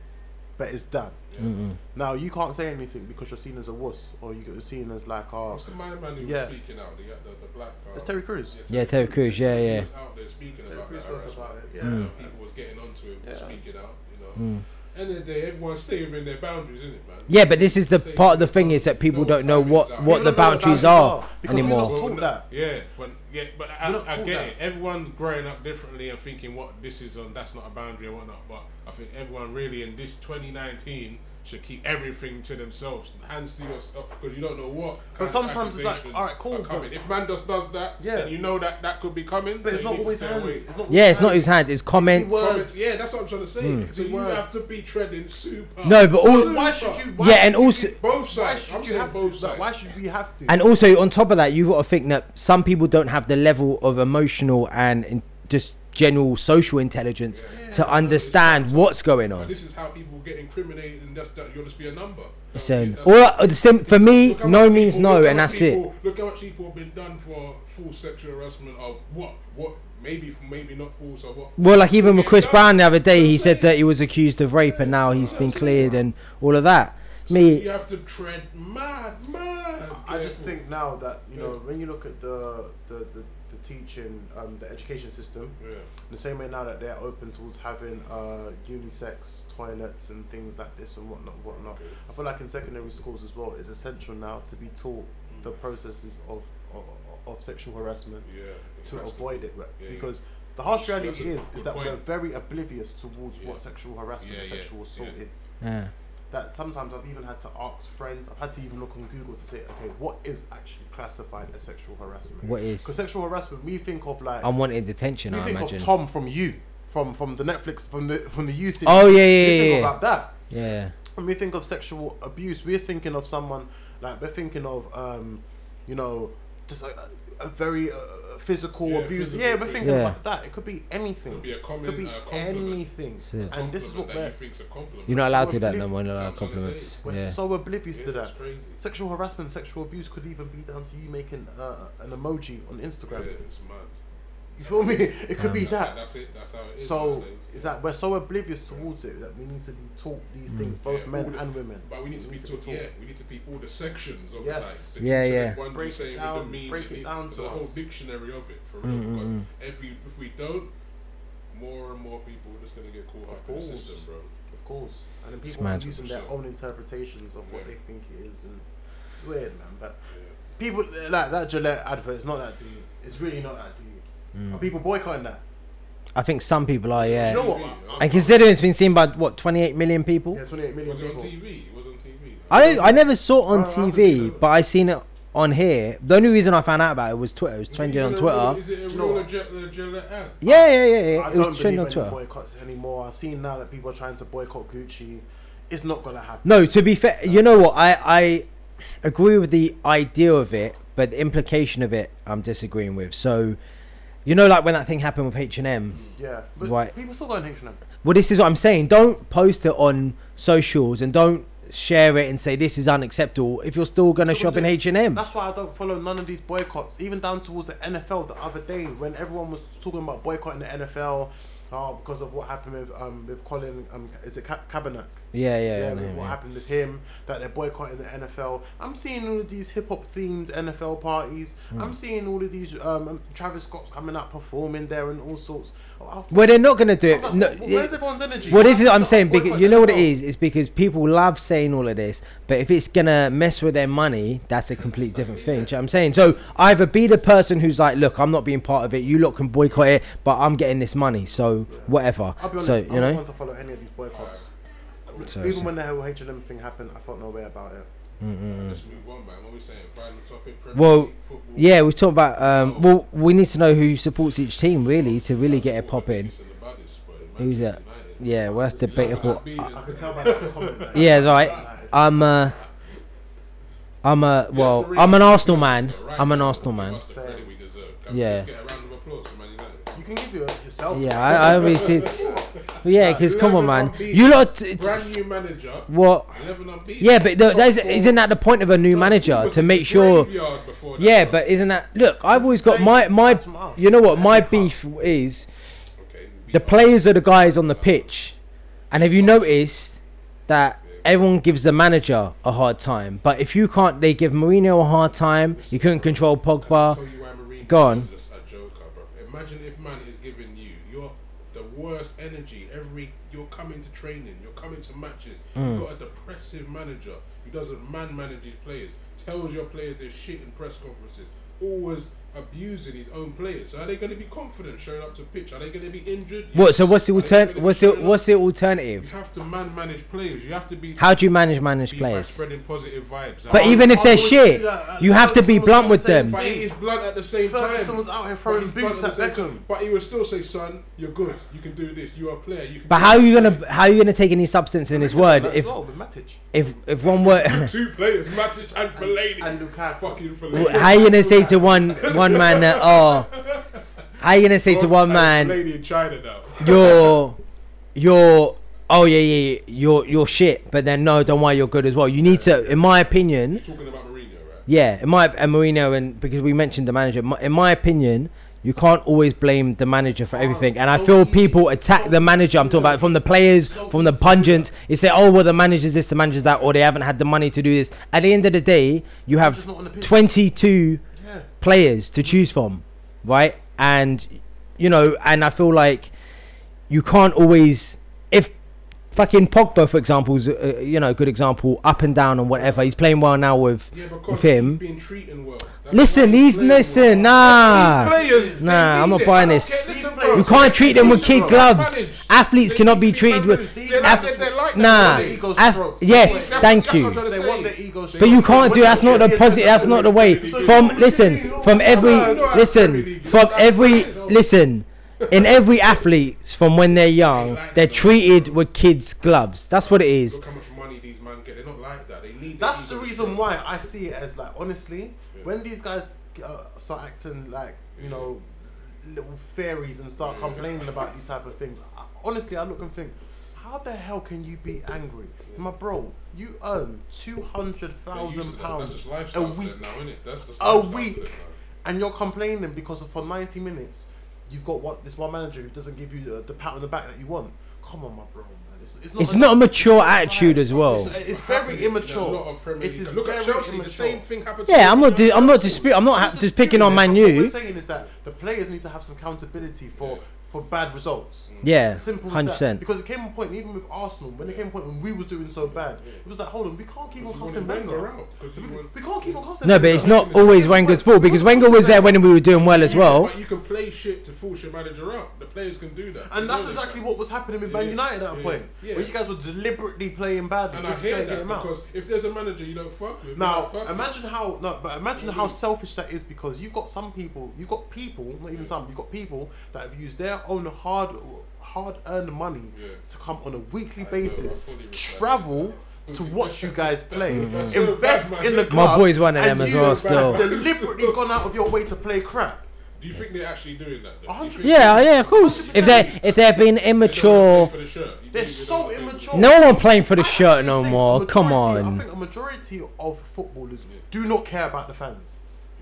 But it's done. Yeah. Mm-hmm. Now you can't say anything because you're seen as a wuss, or you're seen as like, oh, what's the man who yeah. was speaking out? The, the, the black guy. It's Terry Crews. Yeah, Terry, Terry Crews. Yeah, yeah. He was out there speaking Terry about, that about it. Yeah. Mm. People was getting onto him, yeah. speaking out. You know. Mm. And then they, everyone's staying within their boundaries, isn't it, man? Yeah, but this is the stay part of the thing, is that people no don't know what, what, what the boundaries, boundaries are, are because anymore. Because we're not taught that. Yeah, but, yeah, but I, I get that. It. Everyone's growing up differently and thinking what this is and that's not a boundary and whatnot. But I think everyone really in this twenty nineteen should keep everything to themselves. Hands to yourself, because you don't know what. But sometimes it's like, all right, cool. But if man just does that, yeah. then you know that that could be coming. But it's not always hands. It's not yeah, it's hands. Not his hands. It's comments. It's comments. Yeah, that's what I'm trying to say. Mm. So you words. have to be treading super. No, but also, why should you? Why yeah, and also both sides. Why should you have both to? Sides. Why should we have to? And also on top of that, you've got to think that some people don't have the level of emotional and just general social intelligence yeah. to understand what's going on. And this is how people get incriminated, and that's that you'll just be a number. Same. Or the same for me, no means people, no, and that's people, it. Look how much people have been done for full sexual harassment of what, what, maybe, maybe not full, so what. Full. Well, like even with Chris yeah. Brown the other day, he said that he was accused of rape, and now he's been cleared and all of that. So me, you have to tread mad, mad. I just think now that you know when you look at the the. the the teaching, um, the education system, yeah. the same way now that they're open towards having uh, unisex toilets and things like this and whatnot, whatnot. Okay. I feel like in secondary schools as well, it's essential now to be taught mm. the processes of of, of sexual harassment yeah, to avoid it, yeah, because yeah. the harsh reality is is that point. We're very oblivious towards yeah. what sexual harassment yeah, and sexual yeah, assault yeah. is. Yeah. That sometimes I've even had to ask friends, I've had to even look on Google to say, okay, what is actually classified as sexual harassment? What is? Because sexual harassment, we think of like... unwanted detention, I imagine. We think of Tom from You, from from the Netflix, from the from the You series. Oh, yeah, yeah, yeah. We think about that. Yeah. When we think of sexual abuse, we're thinking of someone, like, we're thinking of, um, you know, just a, a very uh, physical yeah, abuse. Physical yeah, we're thinking yeah. about that. It could be anything. It could be, a comment, could be uh, anything. And compliment this is what we're... You're not allowed so to that no more. You're not allowed compliments. We're yeah. so oblivious yeah, to that. Crazy. Sexual harassment, sexual abuse could even be down to you making uh, an emoji on Instagram. Yeah, it's mad. You feel me? It could um, be that. That's it. That's how it is. So is that we're so oblivious towards it that we need to be taught these mm. things, both yeah, men the, and women. But we need, we to, need be to be taught. Yeah, we need to be all the sections of yes. it. Like, the, yeah, yeah. One break it down. Means break it, it down to the us. Whole dictionary of it. For real. Mm-hmm. If we if we don't, more and more people are just gonna get caught up in the system, bro. Of course. And then people are using their own interpretations of what yeah. they think it is, and it's weird, man. But yeah. people like that Gillette advert. It's not that deep. It's really not that deep. Mm. Are people boycotting that? I think some people are, yeah. Do you know what? And considering it's been seen by, what, twenty-eight million people? Yeah, twenty-eight million people. Was it on T V? It was on T V. I, don't, I never saw it on T V, but I seen it on here. The only reason I found out about it was Twitter. It was trending on Twitter. Is it a real Gillette app? Yeah, yeah, yeah, yeah. I it was trending on Twitter. I don't believe in boycotts anymore. I've seen now that people are trying to boycott Gucci. It's not going to happen. No, to be fair, you know what? I, I agree with the idea of it, but the implication of it, I'm disagreeing with. So, you know, like when that thing happened with H and M. Yeah, but right. People still got H and M. Well, this is what I'm saying. Don't post it on socials and don't share it and say this is unacceptable if you're still going to shop in H and M. That's why I don't follow none of these boycotts, even down towards the N F L the other day when everyone was talking about boycotting the N F L. Oh, because of what happened with um with Colin, um is it Ka- Kaepernick? Yeah, yeah, yeah. No, what yeah. happened with him? That they're boycotting the N F L. I'm seeing all of these hip hop themed N F L parties. Mm. I'm seeing all of these um Travis Scott's coming out performing there and all sorts. Oh, well, they're not gonna do it. Like, no, well, where's it, everyone's energy? Well, this is I'm saying because you know what it is. It's because people love saying all of this, but if it's gonna mess with their money, that's a complete so, different yeah. thing. Do you know what I'm saying? So either be the person who's like, look, I'm not being part of it. You lot can boycott it, but I'm getting this money. So. Yeah. Whatever. I'll be honest, so, you I don't know? want to follow any of these boycotts. So, Even so. when the whole H and M thing happened, I felt no way about it. Mm-hmm. Let's move on, man. What are we saying? Final topic, Premier well, League, football. Yeah, we're talking about. Um, oh. Well, we need to know who supports each team, really, to really that's get it popping. Who's that? United. Yeah, well, that's debatable. I, I can tell by that comment. That yeah, right. United. I'm. Uh, I'm a well. I'm an Arsenal man. Right I'm an Arsenal man. Yeah. You can give you yourself. Yeah, I, I already see it. Yeah, because come on, man. Unbeaten, you lot. T- brand new manager. What? Yeah, but the, that's, isn't that the point of a new manager to make sure? Yeah, run. But isn't that look? I've always got my my. You know what? My beef is the players are the guys on the pitch, and have you noticed that? Everyone gives the manager a hard time, but if you can't, they give Mourinho a hard time. You couldn't control Pogba. Go on. Imagine if man is giving you your the worst energy every you're coming to training, you're coming to matches, mm. you've got a depressive manager who doesn't man manage his players, tells your players they're shit in press conferences, always abusing his own players. So are they going to be confident showing up to pitch? Are they going to be injured? Yes. What? So what's the alternative? What's the What's the alternative? You have to man manage players. You have to be. How do you manage manage be players? By spreading positive vibes. Like, but I'm, even if I'm they're shit, that, you have to be blunt with them. But he is blunt at the same time. Someone's out here throwing boots at Beckham. But he would still say, "Son, you're good. You can do this. You are a player. You can." But how are you gonna How are you gonna take any substance in his word if if if one word two players, Matic and Fellaini and Lukaku, fucking Fellaini. How are you gonna say to one? One man that oh, how you gonna say to one man? Lady in China now. You're, you're oh yeah yeah, yeah you're you're shit. But then no, don't worry, you're good as well. You need to, in my opinion. You're talking about Mourinho, right? Yeah, in my and Mourinho and because we mentioned the manager. In my opinion, you can't always blame the manager for everything. And I feel people attack the manager. I'm talking about from the players, from the pundits. They say, oh well, the manager's this, the manager's that, or they haven't had the money to do this. At the end of the day, you have twenty-two. Players to choose from, right? And you know, and I feel like you can't always, if fucking Pogba, for example, is a, you know, good example, up and down and whatever. He's playing well now with, yeah, with him. He's been treating well. Listen, he's listen, well. nah, players, nah. I'm not buying this. Listen, you can't treat them with kid gloves. Athletes they cannot be treated with. Af- like nah. Af- yes, that's, thank that's you. But you can't do. That's not the positive. That's not the way. From listen, from every listen, from every listen. In every athlete, from when they're young, they're treated with kids' gloves. That's what it is. Look how much money these men get. They're not like that. They need. That's the reason why I see it as like, honestly, yeah. when these guys uh, start acting like, you know, little fairies and start complaining about these type of things, I, honestly, I look and think, how the hell can you be angry, my bro? You earn two hundred thousand pounds a week, a week, and you're complaining because for ninety minutes. You've got what, this one manager who doesn't give you the, the pat on the back that you want. Come on, my bro, man. It's, it's, not, it's a, not a mature attitude as well. It's, it's very immature. It is. Look at Chelsea. Immature. The same thing happened. Yeah, I'm not. Di- I'm not disputing. I'm not ha- just picking on Man U. What we're saying is that the players need to have some accountability for for bad results. Yeah, simple as one hundred percent. That. Because it came a point, even with Arsenal, when it came a point when we was doing so bad, yeah. it was like, hold on, we can't keep on cussing Wenger out. We, we can't keep on cussing. No, Wenger. But it's not always Wenger's fault, because Wenger was there when we were doing well as well. Yeah, but you can play shit to force your manager out. The players can do that. And that's exactly what was happening with Man yeah. United at a yeah. point, yeah. where you guys were deliberately playing badly and just to try and get him out. Because if there's a manager you don't fuck with, now fuck imagine with. how no, but imagine yeah. how selfish that is, because you've got some people, you've got people, not even some, you've got people that have used their own hard, hard-earned money yeah. to come on a weekly basis, travel to watch you guys play, mm-hmm. invest in the club. My boy's one of them as well. Still, deliberately gone out of your way to play crap. Do you think they're actually doing that? Do yeah, yeah, of course. one hundred percent. If they if they're being immature, they the they're so immature. No one playing for the I shirt no more. Majority, come on. I think a majority of footballers yeah. do not care about the fans.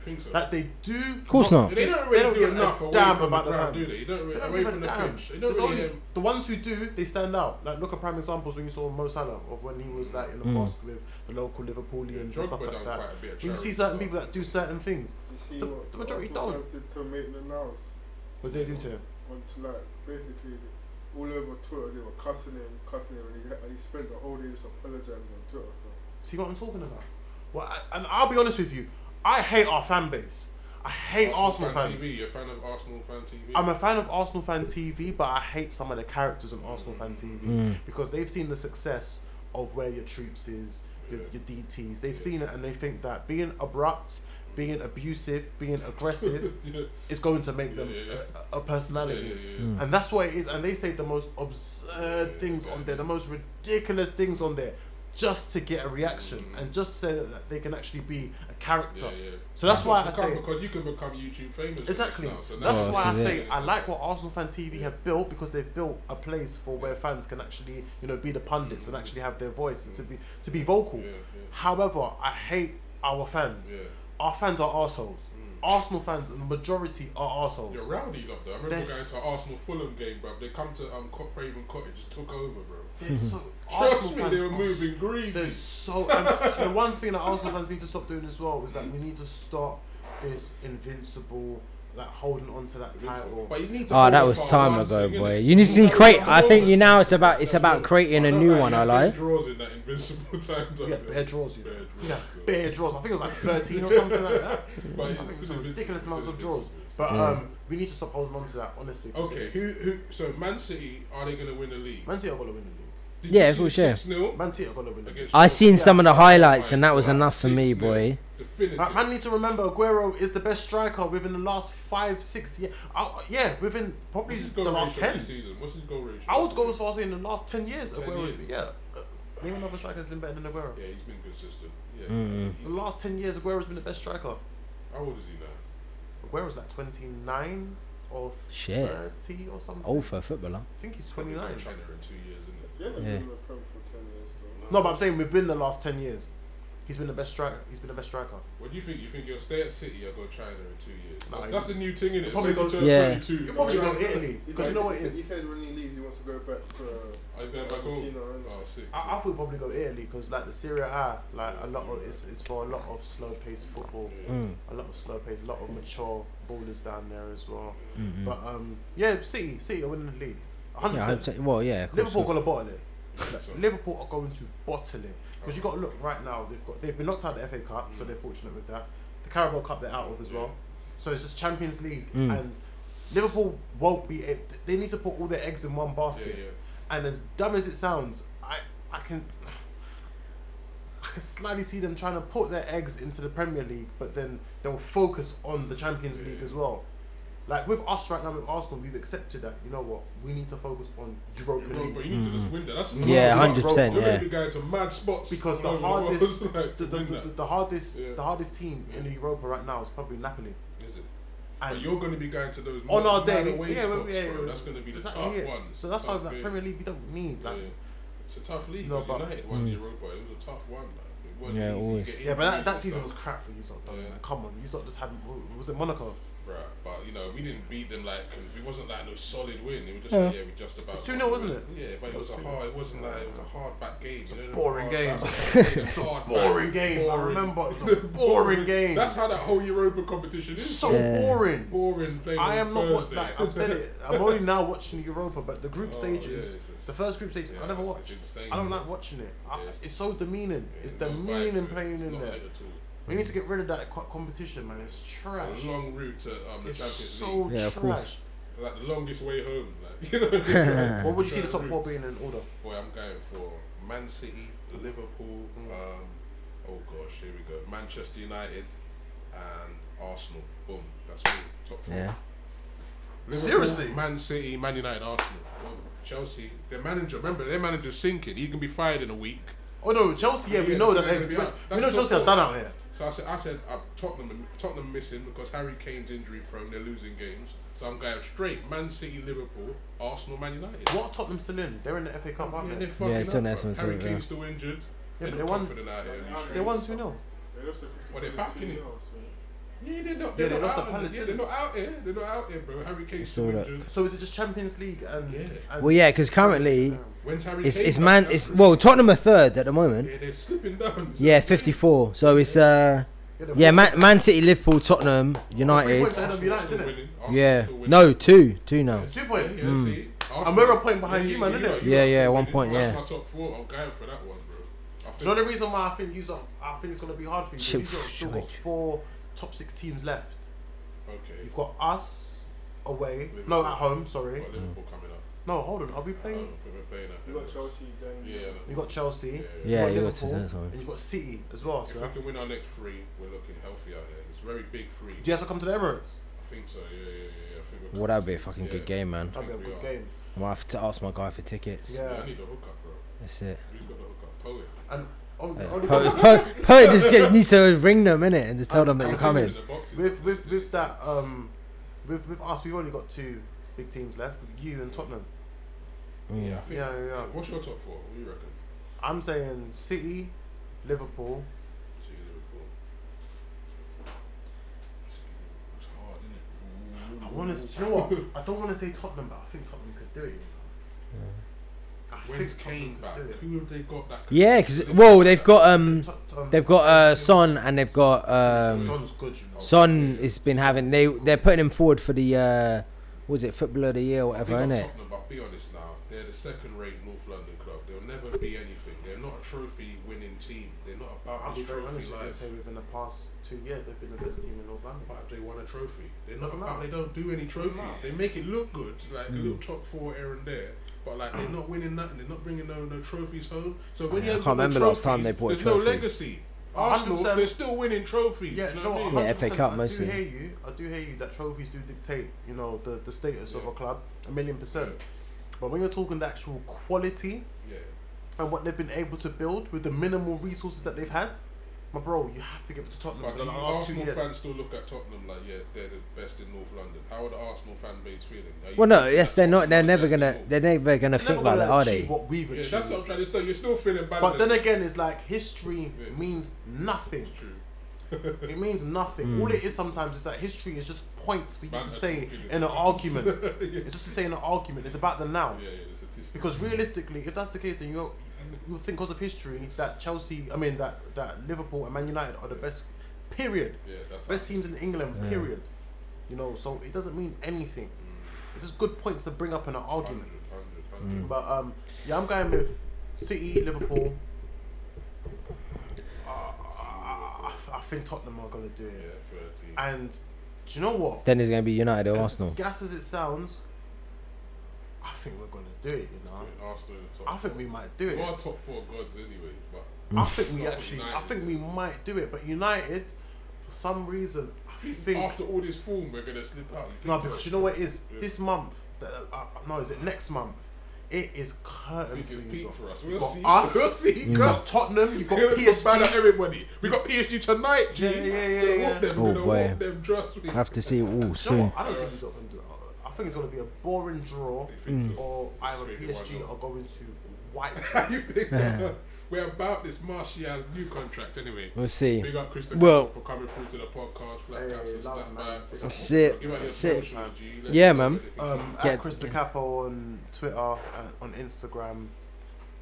Think so. That they do. Of course not. not. They don't really they don't do enough away damn from about the ground, do they? You don't, re- they don't away from the pitch. They don't really only, the ones who do, they stand out. Like, look at prime examples when you saw Mo Salah, of when he was like in the mm. mosque with the local Liverpoolians yeah, and stuff like that. When you see certain people that do certain things, you see the, what the majority don't. Did to Maitland Niles. What did they do to him? To like, basically, they, all over Twitter, they were cussing him, cussing him, and he, and he spent the whole day just apologising on Twitter. See what I'm talking about? Well, I, and I'll be honest with you. I hate our fan base. I hate Arsenal, Arsenal fan fans. T V. You're a fan of Arsenal Fan T V? I'm a fan of Arsenal Fan T V, but I hate some of the characters on Arsenal mm. Fan T V mm. because they've seen the success of where your troops is, your, yeah. your D Ts. They've yeah. seen it, and they think that being abrupt, being abusive, being aggressive yeah. is going to make yeah, them yeah, yeah. A, a personality. Yeah, yeah, yeah. Mm. And that's what it is. And they say the most absurd yeah, things yeah, on yeah. there, the most ridiculous things on there, just to get a reaction mm. and just so that they can actually be a character. Yeah, yeah. So that's why I say... Because you can become YouTube famous. Exactly. Now, so that's oh, why I yeah. say I like what Arsenal Fan T V yeah. have built, because they've built a place for where fans can actually, you know, be the pundits mm. and actually have their voice mm. and to be to be vocal. Yeah, yeah. However, I hate our fans. Yeah. Our fans are arseholes. Arsenal fans, the majority are arseholes. You're rowdy, lot, though. I remember There's... going to an Arsenal-Fulham game, bruv. They come to um, Craven Cottage, just took over, bro. So, Arsenal Trust fans me, they were moving greedy. They're so... And the one thing that Arsenal fans need to stop doing as well is that we need to stop this Invincible... like holding on to that title. But you need to oh, that was time ago, boy. It. You need to create. I think you now it's about it's about creating a new like, one. I like. Draws in that Invincible time. Yeah, bare draws. You know. Yeah, bare draws. I think it was like thirteen or something like that. But I think it was a ridiculous amount of draws. But yeah. um, we need to stop holding on to that, honestly. Okay, who who? So Man City, are they going to win the league? Man City are going to win the league. Did yeah, of course, yeah. Man City are going to win the league. I seen some of the highlights, and that was enough for me, boy. Definitive. Man, need to remember Agüero is the best striker within the last five, six years. Uh, yeah, within probably the last ten. What's his goal ratio? I would go as far as saying in the last ten years, Agüero's been yeah. Uh, name another striker has been better than Agüero. Yeah, he's been consistent. Yeah. Mm. The last ten years, Agüero's been the best striker. How old is he now? Agüero's like twenty nine or Shit. thirty or something. Old for a footballer. I think he's twenty nine. Trainer in two years, isn't it? Yeah. yeah. No, but I'm saying within the last ten years. He's been the best striker. He's been the best striker. What do you think? You think you'll stay at City or go China in two years? That's, no, that's a new thing, isn't it? Probably so go yeah. thirty-two. You'll probably go Italy, because you know what it is. He said when he leaves, he wants to go back to. Uh, Are you going back home? Oh, sick. I, I would probably go Italy, because like the Serie A, like a lot of it's, it's for a lot of slow-paced football, yeah. mm. a lot of slow-paced, a lot of mature ballers down there as well. Mm-hmm. But um, yeah, City, City are winning the league. Hundred yeah, percent. Well, yeah. Liverpool so. gonna bottle it. Like, Liverpool are going to bottle it. Because you got to look right now, they've got they've been knocked out of the F A Cup, mm. so they're fortunate with that. The Carabao Cup they're out of as well, so it's just Champions League, mm. and Liverpool won't be. They need to put all their eggs in one basket. Yeah, yeah. And as dumb as it sounds, I I can I can slightly see them trying to put their eggs into the Premier League, but then they'll focus on the Champions yeah, League yeah. as well. Like with us right now, with Arsenal, we've accepted that, you know what, we need to focus on Europa League. But you need to just win that. That's the yeah, one hundred percent. You're going to be going to mad spots. Because the hardest, the, the, the, the hardest, yeah. the hardest team yeah. in Europa right now is probably Napoli. Is it? And but you're going to be going to those on mad, our day, away yeah, spots, yeah, yeah, bro. That's going to be the exactly tough it. one. So that's why that like, Premier League we don't need that. Like, yeah. It's a tough league. No, but United won mm. Europa. It was a tough one. Man. It wasn't yeah, easy. Yeah, but that season was crap for you, sort of. Come on, you lot just had. Was it Monaco? Right, but you know, we didn't beat them like, it wasn't like no solid win. It was just yeah, like, yeah we just about. It's two nil, wasn't it? Yeah, but it was a hard. It wasn't like it was a hard back game. It's a boring game. It's a boring game. I remember it's a boring game. That's how that whole Europa competition is. So yeah. boring. Boring. Playing I am not watching. Like, I've said it. I'm only now watching Europa, but the group oh, stages. Yeah, the first group stage, yeah, I never watched. I don't like watching it. I, yeah, it's, it's so demeaning. Yeah, it's demeaning playing in there. We need to get rid of that competition, man. It's trash. It's a long route to um, the it's Champions League. It's so yeah, trash. Like the longest way home. Like, you know what I mean? What would you see the top route. Four being in order? Boy, I'm going for Man City, Liverpool, mm. um, oh gosh, here we go. Manchester United and Arsenal. Boom. That's me. Top four. Yeah. Liverpool, seriously? Man City, Man United, Arsenal. Boom. Chelsea, their manager, remember, their manager's sinking. He can be fired in a week. Oh no, Chelsea, yeah, yeah we know that. They, we, we know Chelsea are done out here. So I said, I said, uh, Tottenham, Tottenham missing because Harry Kane's injury prone, they're losing games. So I'm going straight Man City, Liverpool, Arsenal, Man United. What are Tottenham still in? They're in the F A Cup, aren't they? Yeah, it's an S M S. Harry Kane's still injured. Yeah, but they won. They won two nil. Well, they're back in it. Yeah, they're not. They're yeah, not out. Palace, yeah, they're not out here. They're not out here, bro. Harry Kane's still injured. So is it just Champions League? And, yeah. and well, yeah, because currently, when's Harry it's, it's man. It's well, Tottenham are third at the moment. Yeah, they're slipping down. So yeah, fifty-four. So it's uh, yeah, yeah man, man City, Liverpool, Tottenham, United. Arsenal, United yeah, no, two, two now. It's two points. Yeah, mm. I'm over a point behind yeah, you, man, yeah, isn't it? Yeah, yeah, one point. Yeah. That's my top four. I'm going for that one, bro. So the reason why I think you lot, I think it's gonna be hard for you. You've still got four. Top six teams left. Okay. You've got us away. Liverpool. No, at home. Sorry. Got Liverpool coming up. No, hold on. I'll be playing. Um, we're playing you got Chelsea. Yeah. No. You got Chelsea. Yeah. yeah. You got yeah, Liverpool. You got and you've got City as well. If so we can win our next three, we're looking healthy out here. It's a very big three. Do you have to come to the Emirates? I think so. Yeah, yeah, yeah. I think we're well, that'd be a fucking yeah. good game, man. That'd be a good game. I might have to ask my guy for tickets. Yeah. yeah I need a hookup, bro. That's it. We've got the hookup. Poet. And. Poet just needs to ring them innit and just tell um, them that you're coming. With with with that um, with with us we've only got two big teams left. You and Tottenham. Mm. Yeah, I think. Yeah, yeah. What's your top four? What do you reckon? I'm saying City, Liverpool. City, Liverpool. It's hard, isn't it? I want to. You know what? I don't want to say Tottenham, but I think Tottenham could do it. You know? Yeah. When's Kane back? Who have they got that? Yeah, because well, they've got um, they've got uh, Son and they've got um, Son's good, you know. Son has been having they they're putting him forward for the uh, what was it Footballer of the Year or whatever, isn't it? But be honest now, they're the second-rate North London club. They'll never be anything. They're not a trophy-winning team. They're not about this trophy life. I'd say within the past two years they've been the best team in North London. But if they won a trophy, they're not about. They don't do any trophies. They make it look good, like a little top four here and there. But like they're not winning nothing, they're not bringing no, no trophies home. So when oh, yeah, you I can't remember trophies, last time they bought a trophy. There's no legacy. Arsenal, they're still winning trophies. Yeah, you know what? Yeah, F A Cup mostly. I do hear you. I do hear you that trophies do dictate, you know, the, the status yeah. of a club, a million percent. Yeah. But when you're talking the actual quality yeah. and what they've been able to build with the minimal resources that they've had, my bro, you have to give it to Tottenham. But the Arsenal fans still look at Tottenham like, yeah, they're the best in North London. How are the Arsenal fan base feeling? Well, no, yes, they're not. They're never gonna. They're never gonna feel like that, are they? What we've achieved. Yeah, that's what I'm trying to say. You're still feeling bad. But then again, it's like history means nothing. It's true. It means nothing. Mm. All it is sometimes is that history is just points for you Man, to say in an argument. yeah. It's just to say in an argument. It's about the now. Yeah, yeah, it's statistic. Because realistically, if that's the case, then you're. You'll think because of history that Chelsea, I mean that, that Liverpool and Man United are the yeah. best, period. Yeah, that's best teams in England, yeah. period. You know, so it doesn't mean anything. Mm. It's just good points to bring up in an argument. one hundred, one hundred, one hundred. Mm. But um, yeah, I'm going with City, Liverpool. Uh, I, I think Tottenham are gonna do it. Yeah, and do you know what? Then it's gonna be United or as Arsenal. Gas as it sounds. I think we're gonna do it, you know. Arsenal in the top I think four. We might do it. We're top four gods anyway, but I think we actually, United. I think we might do it. But United, for some reason, I think after all this form, we're gonna slip out. No, because you know what it is yeah. this month. Uh, uh, no, is it next month? It is curtains for you. For us. We'll see. Us, we'll see. You got Tottenham. You got P S G. Everybody. We got P S G tonight. G. Yeah, yeah, yeah. yeah, yeah. Them, oh boy, them, trust me. I have to see it all soon. You know I don't think he's up and do it. I think it's going to be a boring draw, mm. or either P S G are going to wipe. You think? Yeah. we're about this Martial new contract anyway. We'll see. Big up Chris the Capo for coming through to the podcast. Flat Caps and Snapbacks. That's it. That's it. Yeah, man. Um, at Chris the Capo on Twitter, uh, on Instagram.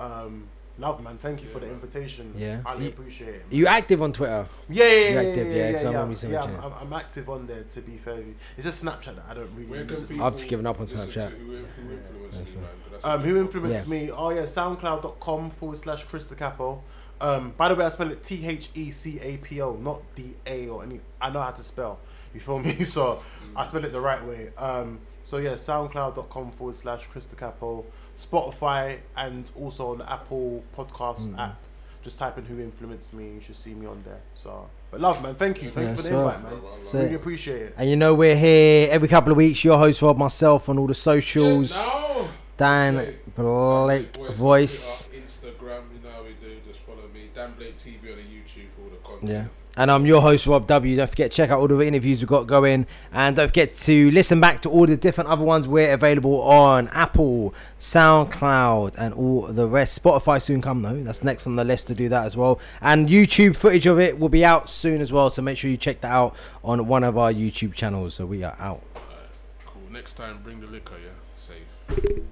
Um, love, man. Thank you yeah, for the invitation. Yeah. I really appreciate it. Man. You active on Twitter? Yeah, yeah, yeah. You active, yeah. Yeah, yeah, yeah, I'm, so yeah I'm, I'm, I'm active on there, to be fair. It's just Snapchat that I don't really use. I've just given up on Snapchat. Who, who influenced yeah. me, man? Um, who influenced yeah. me? Oh, yeah, soundcloud.com forward slash Chris the Capo. Um, by the way, I spell it T H E C A P O, not D A or any. I know how to spell. You feel me? So mm. I spell it the right way. Um, so, yeah, soundcloud.com forward slash Chris the Capo. Spotify and also on the Apple Podcast mm. app. Just type in who influenced me. You should see me on there. So, but love, man. Thank you. Thank yeah, you for so the invite, man. So really appreciate it. And you know we're here every couple of weeks. Your host Rob, myself, on all the socials. Yeah, no. Dan okay. Blake Voice. Voice. Instagram. You know we do. Just follow me. Dan Blake T V on the YouTube for all the content. Yeah. And I'm your host, Rob W. Don't forget to check out all the interviews we've got going. And don't forget to listen back to all the different other ones. We're available on Apple, SoundCloud, and all the rest. Spotify soon come, though. That's next on the list to do that as well. And YouTube footage of it will be out soon as well. So make sure you check that out on one of our YouTube channels. So we are out. All right, cool. Next time, bring the liquor, yeah? Safe.